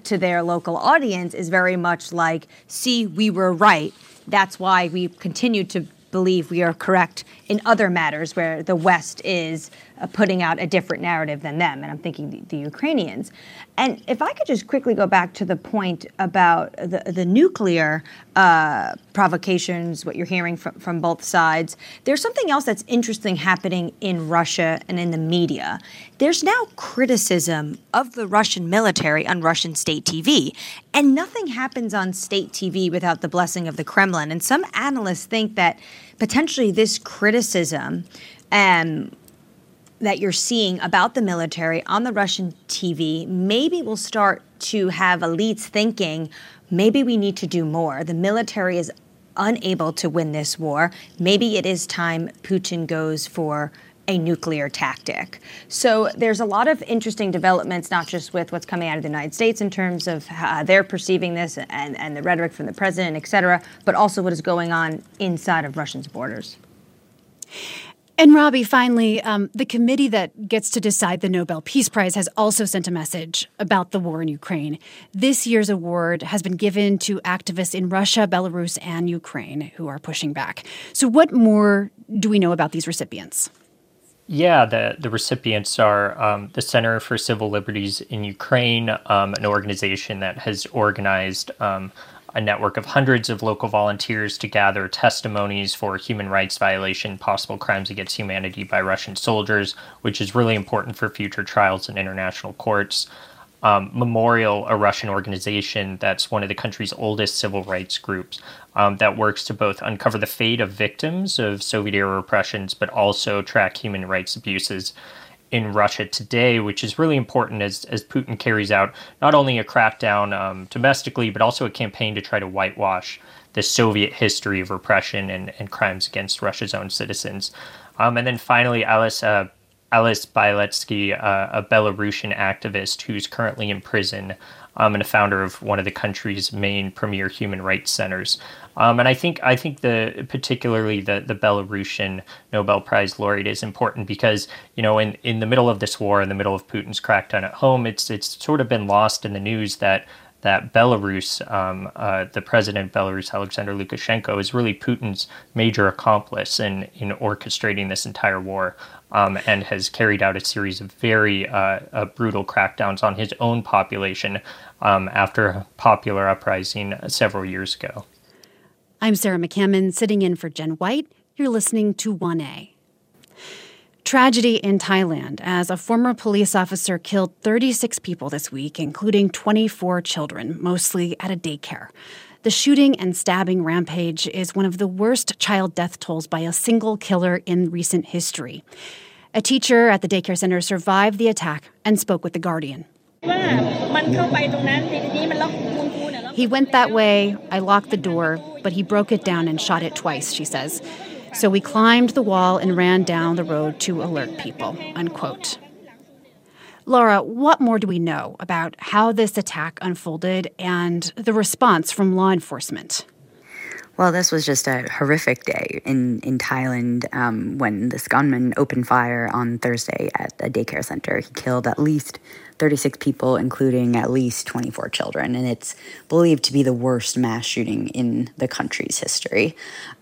to their local audience is very much like, see, we were right. That's why we continue to believe we are correct in other matters where the West is putting out a different narrative than them. And I'm thinking the Ukrainians. And if I could just quickly go back to the point about the nuclear provocations, what you're hearing from both sides, there's something else that's interesting happening in Russia and in the media. There's now criticism of the Russian military on Russian state TV. And nothing happens on state TV without the blessing of the Kremlin. And some analysts think that potentially this criticism that you're seeing about the military on the Russian TV maybe will start to have elites thinking, maybe we need to do more. The military is unable to win this war. Maybe it is time Putin goes for a nuclear tactic. So there's a lot of interesting developments, not just with what's coming out of the United States in terms of how they're perceiving this and the rhetoric from the president, et cetera, but also what is going on inside of Russia's borders. And Robbie, finally, the committee that gets to decide the Nobel Peace Prize has also sent a message about the war in Ukraine. This year's award has been given to activists in Russia, Belarus, and Ukraine who are pushing back. So what more do we know about these recipients? Yeah, the recipients are the Center for Civil Liberties in Ukraine, an organization that has organized a network of hundreds of local volunteers to gather testimonies for human rights violation, possible crimes against humanity by Russian soldiers, which is really important for future trials in international courts. Memorial, a Russian organization that's one of the country's oldest civil rights groups that works to both uncover the fate of victims of Soviet-era repressions, but also track human rights abuses in Russia today, which is really important as Putin carries out not only a crackdown domestically, but also a campaign to try to whitewash the Soviet history of repression and crimes against Russia's own citizens. And then finally, Alice Byletsky, a Belarusian activist who's currently in prison and a founder of one of the country's main premier human rights centers. And I think particularly the Belarusian Nobel Prize laureate is important because, you know, in the middle of this war, in the middle of Putin's crackdown at home, it's sort of been lost in the news that Belarus, the president of Belarus, Alexander Lukashenko, is really Putin's major accomplice in orchestrating this entire war and has carried out a series of very brutal crackdowns on his own population after a popular uprising several years ago. I'm Sarah McCammon, sitting in for Jen White. You're listening to 1A. Tragedy in Thailand as a former police officer killed 36 people this week, including 24 children, mostly at a daycare. The shooting and stabbing rampage is one of the worst child death tolls by a single killer in recent history. A teacher at the daycare center survived the attack and spoke with The Guardian. He went that way, I locked the door, but he broke it down and shot it twice, she says. So we climbed the wall and ran down the road to alert people, unquote. Laura, what more do we know about how this attack unfolded and the response from law enforcement? Well, this was just a horrific day in Thailand when this gunman opened fire on Thursday at a daycare center. He killed at least 36 people, including at least 24 children. And it's believed to be the worst mass shooting in the country's history.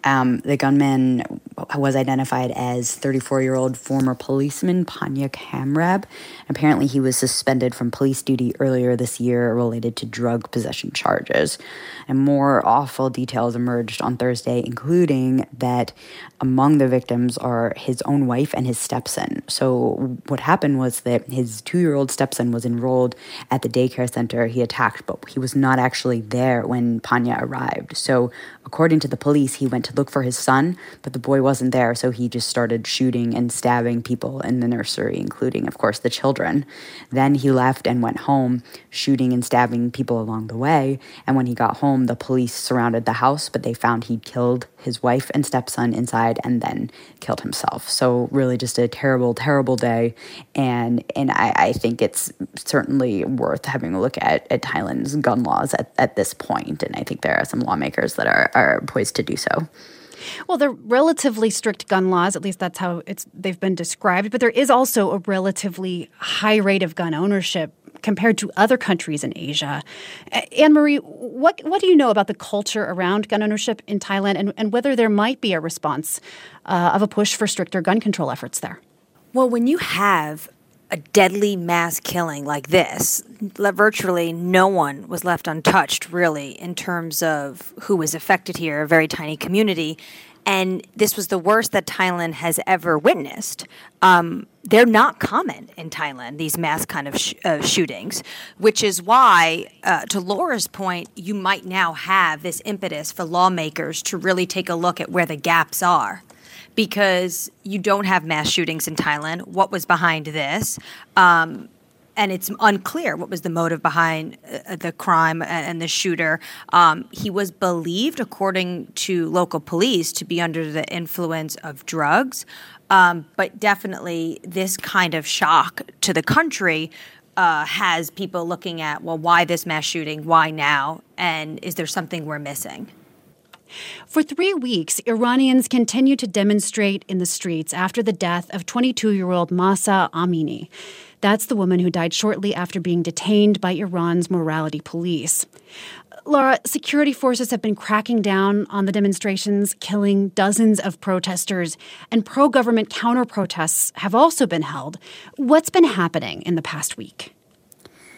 The gunman was identified as 34-year-old former policeman Panya Kamrab. Apparently, he was suspended from police duty earlier this year related to drug possession charges. And more awful details emerged on Thursday, including that among the victims are his own wife and his stepson. So what happened was that his 2-year-old stepson was enrolled at the daycare center he attacked, but he was not actually there when Panya arrived. So according to the police, he went to look for his son, but the boy wasn't there, so he just started shooting and stabbing people in the nursery, including, of course, the children. Then he left and went home, shooting and stabbing people along the way. And when he got home, the police surrounded the house, but they found he'd killed his wife and stepson inside and then killed himself. So really just a terrible, terrible day. And I think it's certainly worth having a look at Thailand's gun laws at this point. And I think there are some lawmakers that are poised to do so. Well, they're relatively strict gun laws, at least that's how they've been described, but there is also a relatively high rate of gun ownership compared to other countries in Asia. Anne-Marie, what do you know about the culture around gun ownership in Thailand and whether there might be a response of a push for stricter gun control efforts there? Well, when you have a deadly mass killing like this, virtually no one was left untouched, really, in terms of who was affected here, a very tiny community. And this was the worst that Thailand has ever witnessed. They're not common in Thailand, these mass kind of shootings, which is why, to Laura's point, you might now have this impetus for lawmakers to really take a look at where the gaps are. Because you don't have mass shootings in Thailand. What was behind this? And it's unclear what was the motive behind the crime and the shooter. He was believed, according to local police, to be under the influence of drugs. But definitely this kind of shock to the country has people looking at, well, why this mass shooting? Why now? And is there something we're missing? For 3 weeks, Iranians continued to demonstrate in the streets after the death of 22-year-old Mahsa Amini. That's the woman who died shortly after being detained by Iran's morality police. Laura, security forces have been cracking down on the demonstrations, killing dozens of protesters, and pro-government counter-protests have also been held. What's been happening in the past week?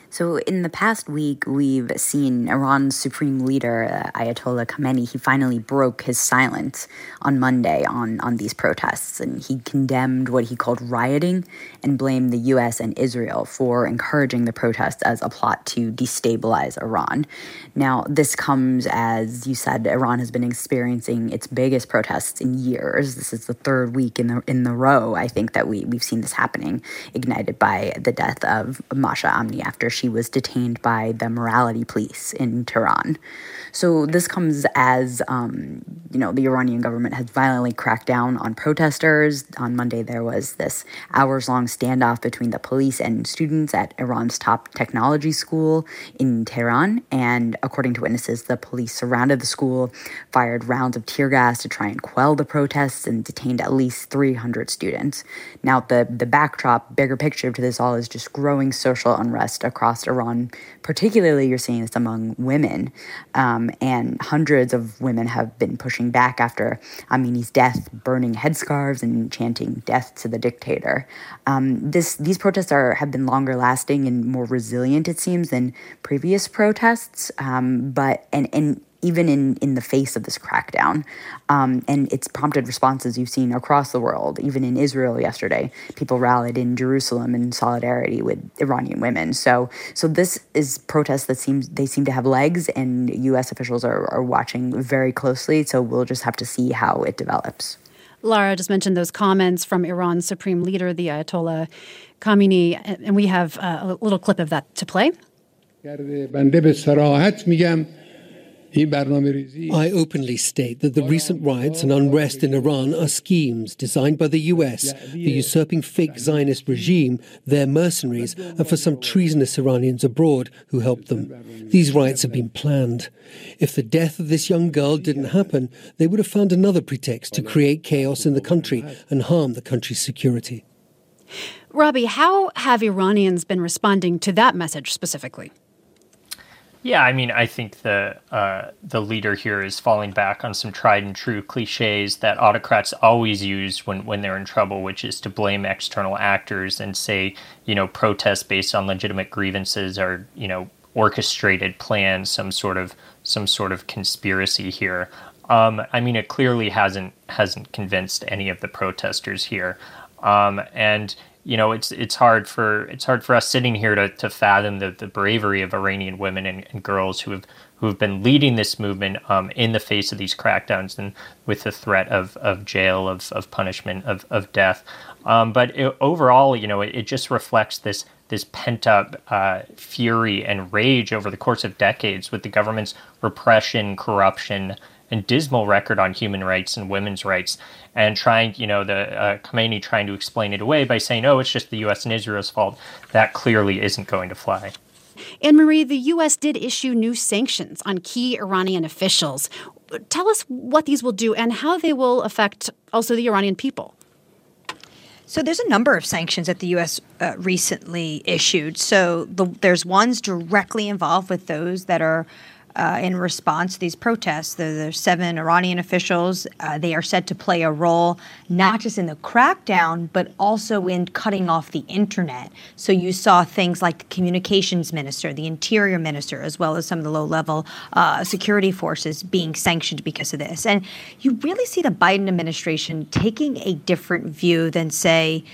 So in the past week, we've seen Iran's supreme leader, Ayatollah Khamenei, he finally broke his silence on Monday on these protests. And he condemned what he called rioting and blamed the U.S. and Israel for encouraging the protests as a plot to destabilize Iran. Now, this comes as, you said, Iran has been experiencing its biggest protests in years. This is the third week in the row, I think, that we've seen this happening, ignited by the death of Mahsa Amini after she was detained by the morality police in Tehran. So this comes as, the Iranian government has violently cracked down on protesters. On Monday, there was this hours-long standoff between the police and students at Iran's top technology school in Tehran. And according to witnesses, the police surrounded the school, fired rounds of tear gas to try and quell the protests, and detained at least 300 students. Now, the backdrop, bigger picture to this all is just growing social unrest across Iran. Particularly, you're seeing this among women, and hundreds of women have been pushing back after Amini's death, burning headscarves and chanting "death to the dictator." These protests have been longer lasting and more resilient, it seems, than previous protests. Even in the face of this crackdown. And it's prompted responses you've seen across the world. Even in Israel yesterday, people rallied in Jerusalem in solidarity with Iranian women. So this is protests that seem to have legs, and U.S. officials are watching very closely. So we'll just have to see how it develops. Lara just mentioned those comments from Iran's supreme leader, the Ayatollah Khamenei, and we have a little clip of that to play. I openly state that the recent riots and unrest in Iran are schemes designed by the U.S., the usurping fake Zionist regime, their mercenaries, and for some treasonous Iranians abroad who helped them. These riots have been planned. If the death of this young girl didn't happen, they would have found another pretext to create chaos in the country and harm the country's security. Robbie, how have Iranians been responding to that message specifically? Yeah, I mean, I think the leader here is falling back on some tried and true cliches that autocrats always use when they're in trouble, which is to blame external actors and say, you know, protests based on legitimate grievances are, you know, orchestrated plans, some sort of conspiracy here. I mean, it clearly hasn't convinced any of the protesters here, and. You know, it's hard for us sitting here to fathom the bravery of Iranian women and girls who have been leading this movement in the face of these crackdowns and with the threat of jail, of punishment, of death. But overall, you know, it just reflects this pent-up fury and rage over the course of decades with the government's repression, corruption, and dismal record on human rights and women's rights, and Khomeini trying to explain it away by saying, oh, it's just the U.S. and Israel's fault. That clearly isn't going to fly. Anne-Marie, the U.S. did issue new sanctions on key Iranian officials. Tell us what these will do and how they will affect also the Iranian people. So there's a number of sanctions that the U.S. recently issued. So there's ones directly involved with those that are in response to these protests. There's 7 Iranian officials. They are said to play a role not just in the crackdown, but also in cutting off the internet. So you saw things like the communications minister, the interior minister, as well as some of the low-level security forces being sanctioned because of this. And you really see the Biden administration taking a different view than, say,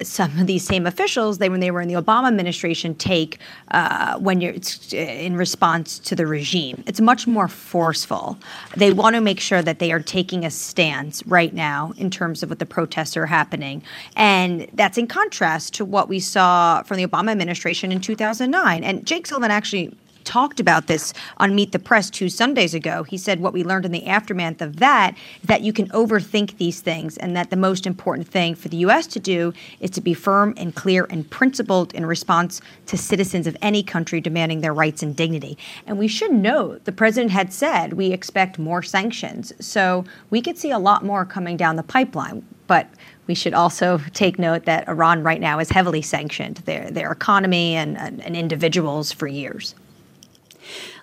some of these same officials, when they were in the Obama administration, take it's in response to the regime. It's much more forceful. They want to make sure that they are taking a stance right now in terms of what the protests are happening. And that's in contrast to what we saw from the Obama administration in 2009. And Jake Sullivan actually talked about this on Meet the Press 2 Sundays ago. He said what we learned in the aftermath of that is that you can overthink these things and that the most important thing for the U.S. to do is to be firm and clear and principled in response to citizens of any country demanding their rights and dignity. And we should note the president had said we expect more sanctions. So we could see a lot more coming down the pipeline. But we should also take note that Iran right now is heavily sanctioned, their economy and individuals for years.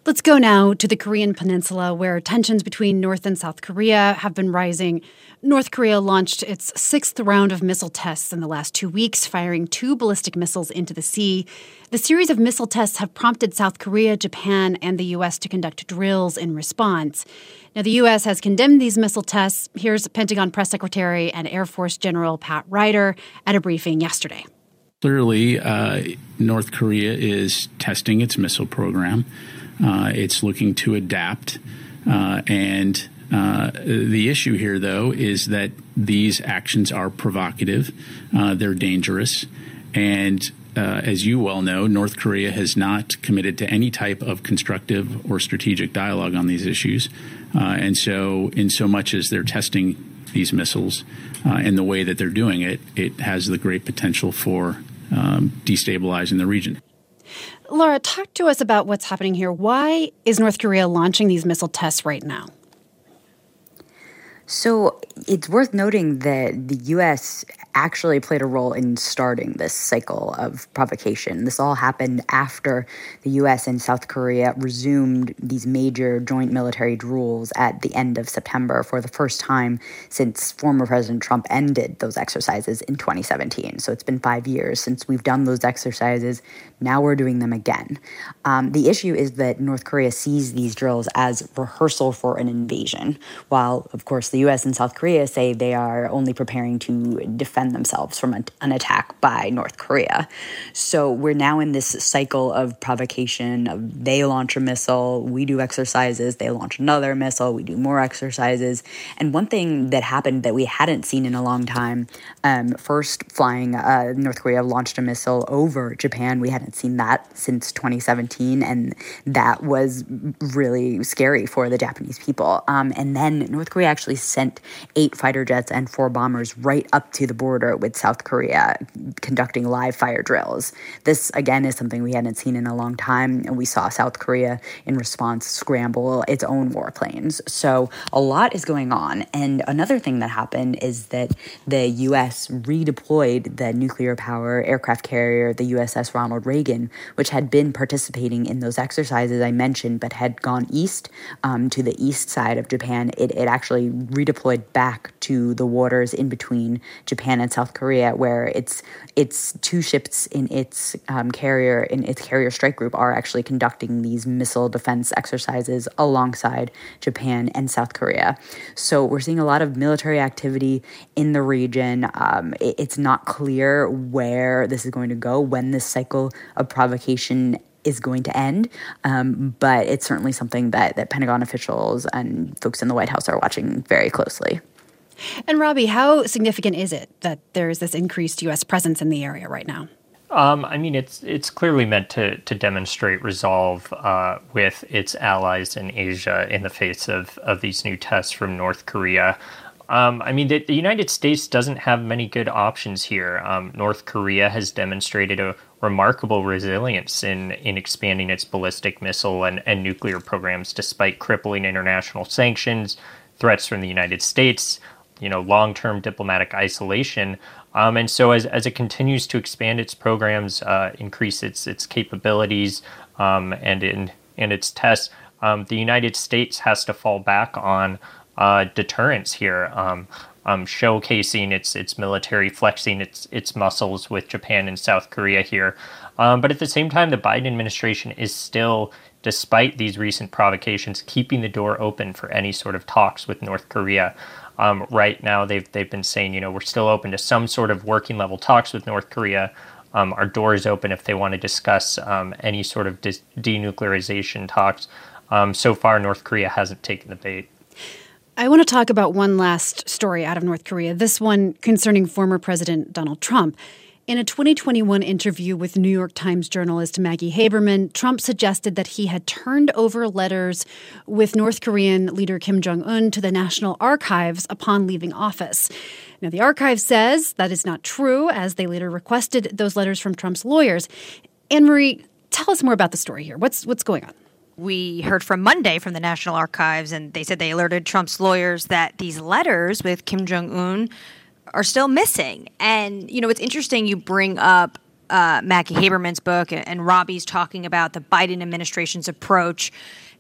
Let's go now to the Korean Peninsula, where tensions between North and South Korea have been rising. North Korea launched its 6th round of missile tests in the last 2 weeks, firing 2 ballistic missiles into the sea. The series of missile tests have prompted South Korea, Japan, and the U.S. to conduct drills in response. Now, the U.S. has condemned these missile tests. Here's Pentagon Press Secretary and Air Force General Pat Ryder at a briefing yesterday. Clearly, North Korea is testing its missile program. It's looking to adapt. And the issue here, though, is that these actions are provocative. They're dangerous. And as you well know, North Korea has not committed to any type of constructive or strategic dialogue on these issues. And so in so much as they're testing these missiles and the way that they're doing it, it has the great potential for destabilizing the region. Laura, talk to us about what's happening here. Why is North Korea launching these missile tests right now? So it's worth noting that the U.S. actually played a role in starting this cycle of provocation. This all happened after the U.S. and South Korea resumed these major joint military drills at the end of September for the first time since former President Trump ended those exercises in 2017. So it's been 5 years since we've done those exercises. Now we're doing them again. The issue is that North Korea sees these drills as rehearsal for an invasion, while, of course, the U.S. and South Korea say they are only preparing to defend themselves from an attack by North Korea. So we're now in this cycle of provocation. Of they launch a missile, we do exercises, they launch another missile, we do more exercises. And one thing that happened that we hadn't seen in a long time, first North Korea launched a missile over Japan. We hadn't haven't seen that since 2017, and that was really scary for the Japanese people. And then North Korea actually sent 8 fighter jets and 4 bombers right up to the border with South Korea, conducting live fire drills. This, again, is something we hadn't seen in a long time, and we saw South Korea, in response, scramble its own warplanes. So a lot is going on. And another thing that happened is that the U.S. redeployed the nuclear power aircraft carrier, the USS Ronald Reagan, which had been participating in those exercises I mentioned, but had gone east to the east side of Japan. It actually redeployed back to the waters in between Japan and South Korea, where its 2 ships in its carrier strike group are actually conducting these missile defense exercises alongside Japan and South Korea. So we're seeing a lot of military activity in the region. It's not clear where this is going to go, when this cycle of provocation is going to end, but it's certainly something that Pentagon officials and folks in the White House are watching very closely. And Robbie, how significant is it that there is this increased U.S. presence in the area right now? I mean, it's clearly meant to demonstrate resolve with its allies in Asia in the face of these new tests from North Korea. I mean, the United States doesn't have many good options here. North Korea has demonstrated a remarkable resilience in expanding its ballistic missile and nuclear programs despite crippling international sanctions, threats from the United States, long-term diplomatic isolation. And so as it continues to expand its programs, increase its capabilities and its tests, the United States has to fall back on deterrence here, showcasing its military, flexing its muscles with Japan and South Korea here. But at the same time, the Biden administration is still, despite these recent provocations, keeping the door open for any sort of talks with North Korea. Right now, they've been saying, we're still open to some sort of working level talks with North Korea. Our door is open if they want to discuss any sort of denuclearization talks. So far, North Korea hasn't taken the bait. I want to talk about one last story out of North Korea, this one concerning former President Donald Trump. In a 2021 interview with New York Times journalist Maggie Haberman, Trump suggested that he had turned over letters with North Korean leader Kim Jong-un to the National Archives upon leaving office. Now, the archive says that is not true, as they later requested those letters from Trump's lawyers. Anne-Marie, tell us more about the story here. What's going on? We heard from Monday from the National Archives, and they said they alerted Trump's lawyers that these letters with Kim Jong-un are still missing. And, it's interesting you bring up Maggie Haberman's book and Robbie's talking about the Biden administration's approach.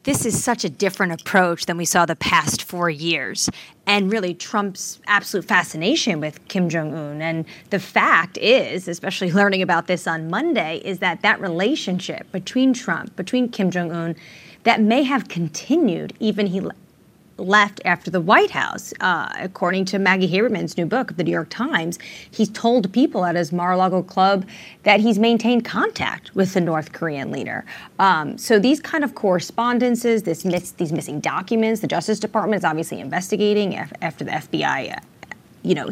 This is such a different approach than we saw the past 4 years. And really Trump's absolute fascination with Kim Jong-un. And the fact is, especially learning about this on Monday, is that relationship between Trump, between Kim Jong-un, that may have continued even he left after the White House. According to Maggie Haberman's new book, The New York Times, he's told people at his Mar-a-Lago club that he's maintained contact with the North Korean leader. So these kind of correspondences, these missing documents, the Justice Department is obviously investigating after the FBI,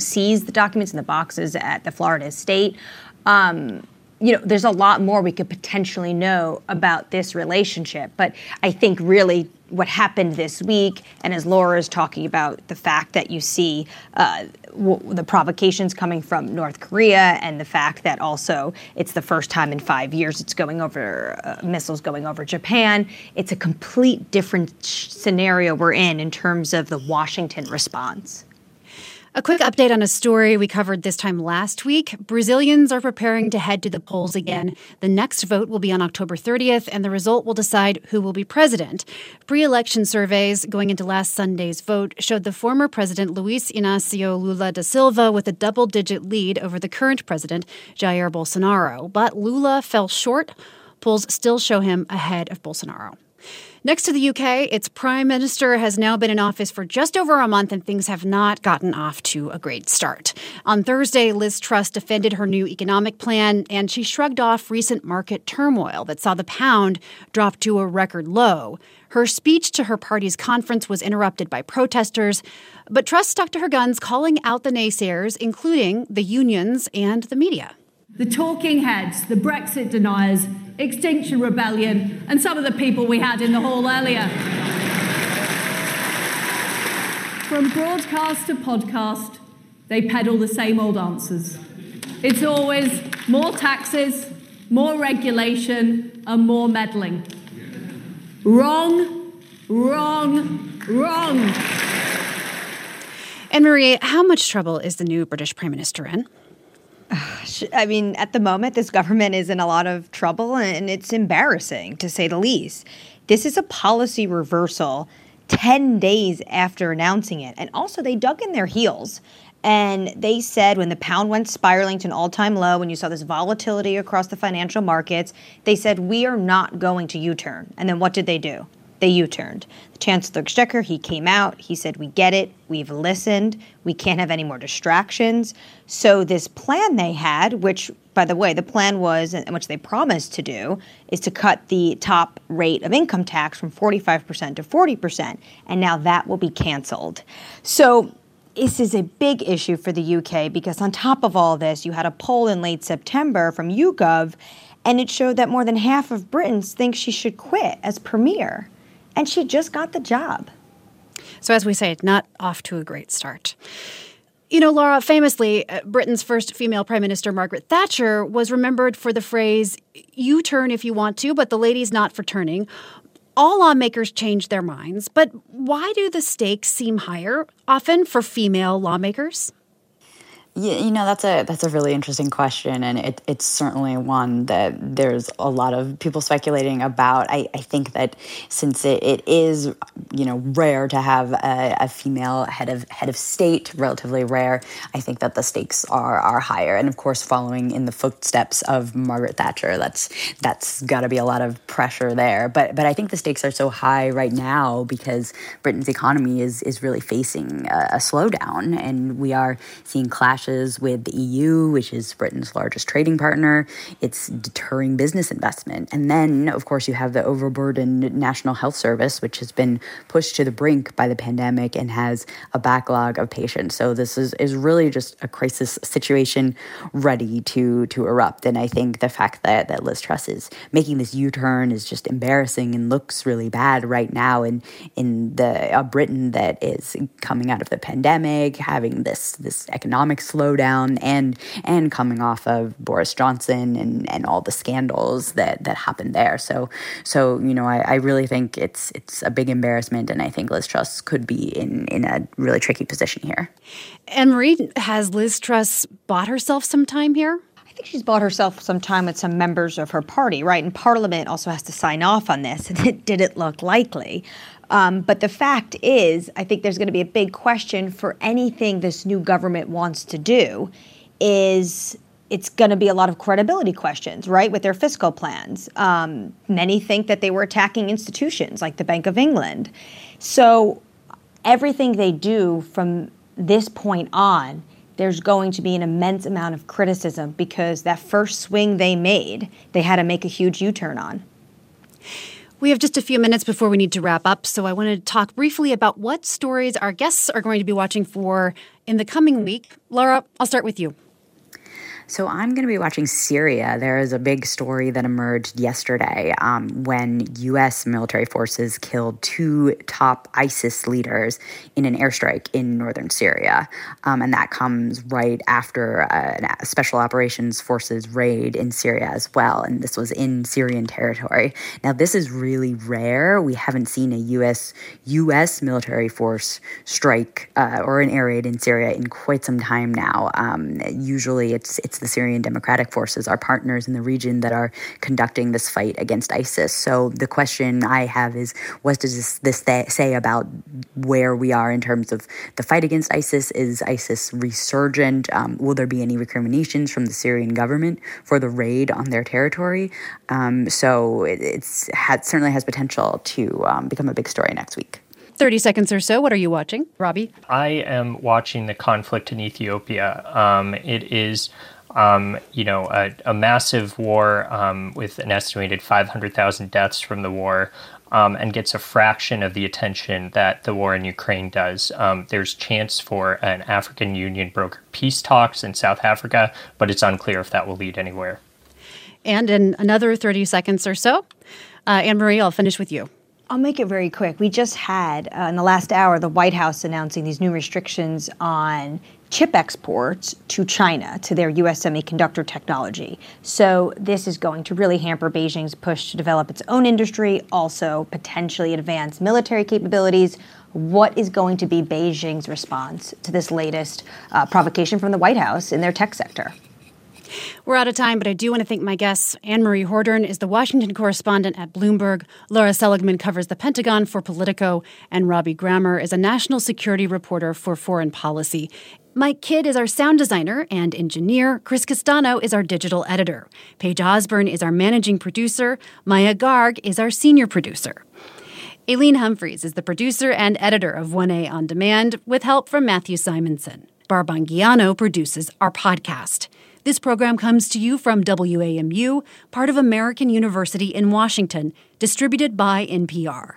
seized the documents in the boxes at the Florida estate. There's a lot more we could potentially know about this relationship. But I think really what happened this week, and as Laura is talking about the fact that you see the provocations coming from North Korea, and the fact that also it's the first time in 5 years it's going over missiles going over Japan, it's a complete different scenario we're in terms of the Washington response. A quick update on a story we covered this time last week. Brazilians are preparing to head to the polls again. The next vote will be on October 30th, and the result will decide who will be president. Pre-election surveys going into last Sunday's vote showed the former president Luiz Inácio Lula da Silva with a double-digit lead over the current president, Jair Bolsonaro. But Lula fell short. Polls still show him ahead of Bolsonaro. Next to the UK, its prime minister has now been in office for just over a month, and things have not gotten off to a great start. On Thursday, Liz Truss defended her new economic plan, and she shrugged off recent market turmoil that saw the pound drop to a record low. Her speech to her party's conference was interrupted by protesters, but Truss stuck to her guns, calling out the naysayers, including the unions and the media. the talking heads, the Brexit deniers, Extinction Rebellion, and some of the people we had in the hall earlier. From broadcast to podcast, they peddle the same old answers. It's always more taxes, more regulation, and more meddling. Wrong, wrong, wrong. Anne-Marie, how much trouble is the new British Prime Minister in? I mean, at the moment, this government is in a lot of trouble, and it's embarrassing, to say the least. This is a policy reversal 10 days after announcing it. And also, they dug in their heels. And they said when the pound went spiraling to an all-time low, when you saw this volatility across the financial markets, they said, we are not going to U-turn. And then what did they do? They U-turned. The Chancellor Exchequer, he came out. He said, we get it. We've listened. We can't have any more distractions. So this plan they had, which, by the way, the plan was, and which they promised to do, is to cut the top rate of income tax from 45% to 40%. And now that will be canceled. So this is a big issue for the UK because on top of all this, you had a poll in late September from YouGov, and it showed that more than half of Britons think she should quit as premier. And she just got the job. So as we say, not off to a great start. You know, Laura, famously, Britain's first female prime minister, Margaret Thatcher, was remembered for the phrase, you turn if you want to, but the lady's not for turning. All lawmakers change their minds. But why do the stakes seem higher, often for female lawmakers? Yeah, you know, that's a really interesting question, and it's certainly one that there's a lot of people speculating about. I think that since it is, you know, rare to have a female head of state, relatively rare, I think that the stakes are higher. And of course, following in the footsteps of Margaret Thatcher, that's got to be a lot of pressure there. But I think the stakes are so high right now because Britain's economy is really facing a slowdown, and we are seeing clashes with the EU, which is Britain's largest trading partner. It's deterring business investment. And then, of course, you have the overburdened National Health Service, which has been pushed to the brink by the pandemic and has a backlog of patients. So this is really just a crisis situation ready to erupt. And I think the fact that Liz Truss is making this U-turn is just embarrassing and looks really bad right now in the Britain that is coming out of the pandemic, having this economic slowdown and coming off of Boris Johnson and all the scandals that happened there. So you know, I really think it's a big embarrassment, and I think Liz Truss could be in a really tricky position here. Anne-Marie, has Liz Truss bought herself some time here? I think she's bought herself some time with some members of her party, right? And Parliament also has to sign off on this, and it didn't look likely. But the fact is, I think there's going to be a big question for anything this new government wants to do is it's going to be a lot of credibility questions, right, with their fiscal plans. Many think that they were attacking institutions like the Bank of England. So everything they do from this point on, there's going to be an immense amount of criticism because that first swing they made, they had to make a huge U-turn on. We have just a few minutes before we need to wrap up, so I want to talk briefly about what stories our guests are going to be watching for in the coming week. Laura, I'll start with you. So I'm going to be watching Syria. There is a big story that emerged yesterday when U.S. military forces killed two top ISIS leaders in an airstrike in northern Syria. And that comes right after a special operations forces raid in Syria as well. And this was in Syrian territory. Now, this is really rare. We haven't seen a U.S. military force strike or an air raid in Syria in quite some time now. Usually it's the Syrian Democratic Forces, our partners in the region, that are conducting this fight against ISIS. So the question I have is, what does this say about where we are in terms of the fight against ISIS? Is ISIS resurgent? Will there be any recriminations from the Syrian government for the raid on their territory? So it certainly has potential to become a big story next week. 30 seconds or so. What are you watching, Robbie? I am watching the conflict in Ethiopia. It is a massive war with an estimated 500,000 deaths from the war. and gets a fraction of the attention that the war in Ukraine does. There's chance for an African Union broker peace talks in South Africa, but it's unclear if that will lead anywhere. And in another 30 seconds or so, Anne-Marie, I'll finish with you. I'll make it very quick. We just had, in the last hour, the White House announcing these new restrictions on chip exports to China, to their U.S. semiconductor technology. So this is going to really hamper Beijing's push to develop its own industry, also potentially advance military capabilities. What is going to be Beijing's response to this latest provocation from the White House in their tech sector? We're out of time, but I do want to thank my guests. Anne-Marie Hordern is the Washington correspondent at Bloomberg. Laura Seligman covers the Pentagon for Politico. And Robbie Grammer is a national security reporter for Foreign Policy. Mike Kidd is our sound designer and engineer. Chris Castano is our digital editor. Paige Osborne is our managing producer. Maya Garg is our senior producer. Aileen Humphreys is the producer and editor of 1A On Demand, with help from Matthew Simonson. Barbangiano produces our podcast. This program comes to you from WAMU, part of American University in Washington, distributed by NPR.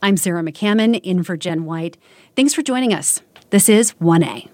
I'm Sarah McCammon, in for Jen White. Thanks for joining us. This is 1A.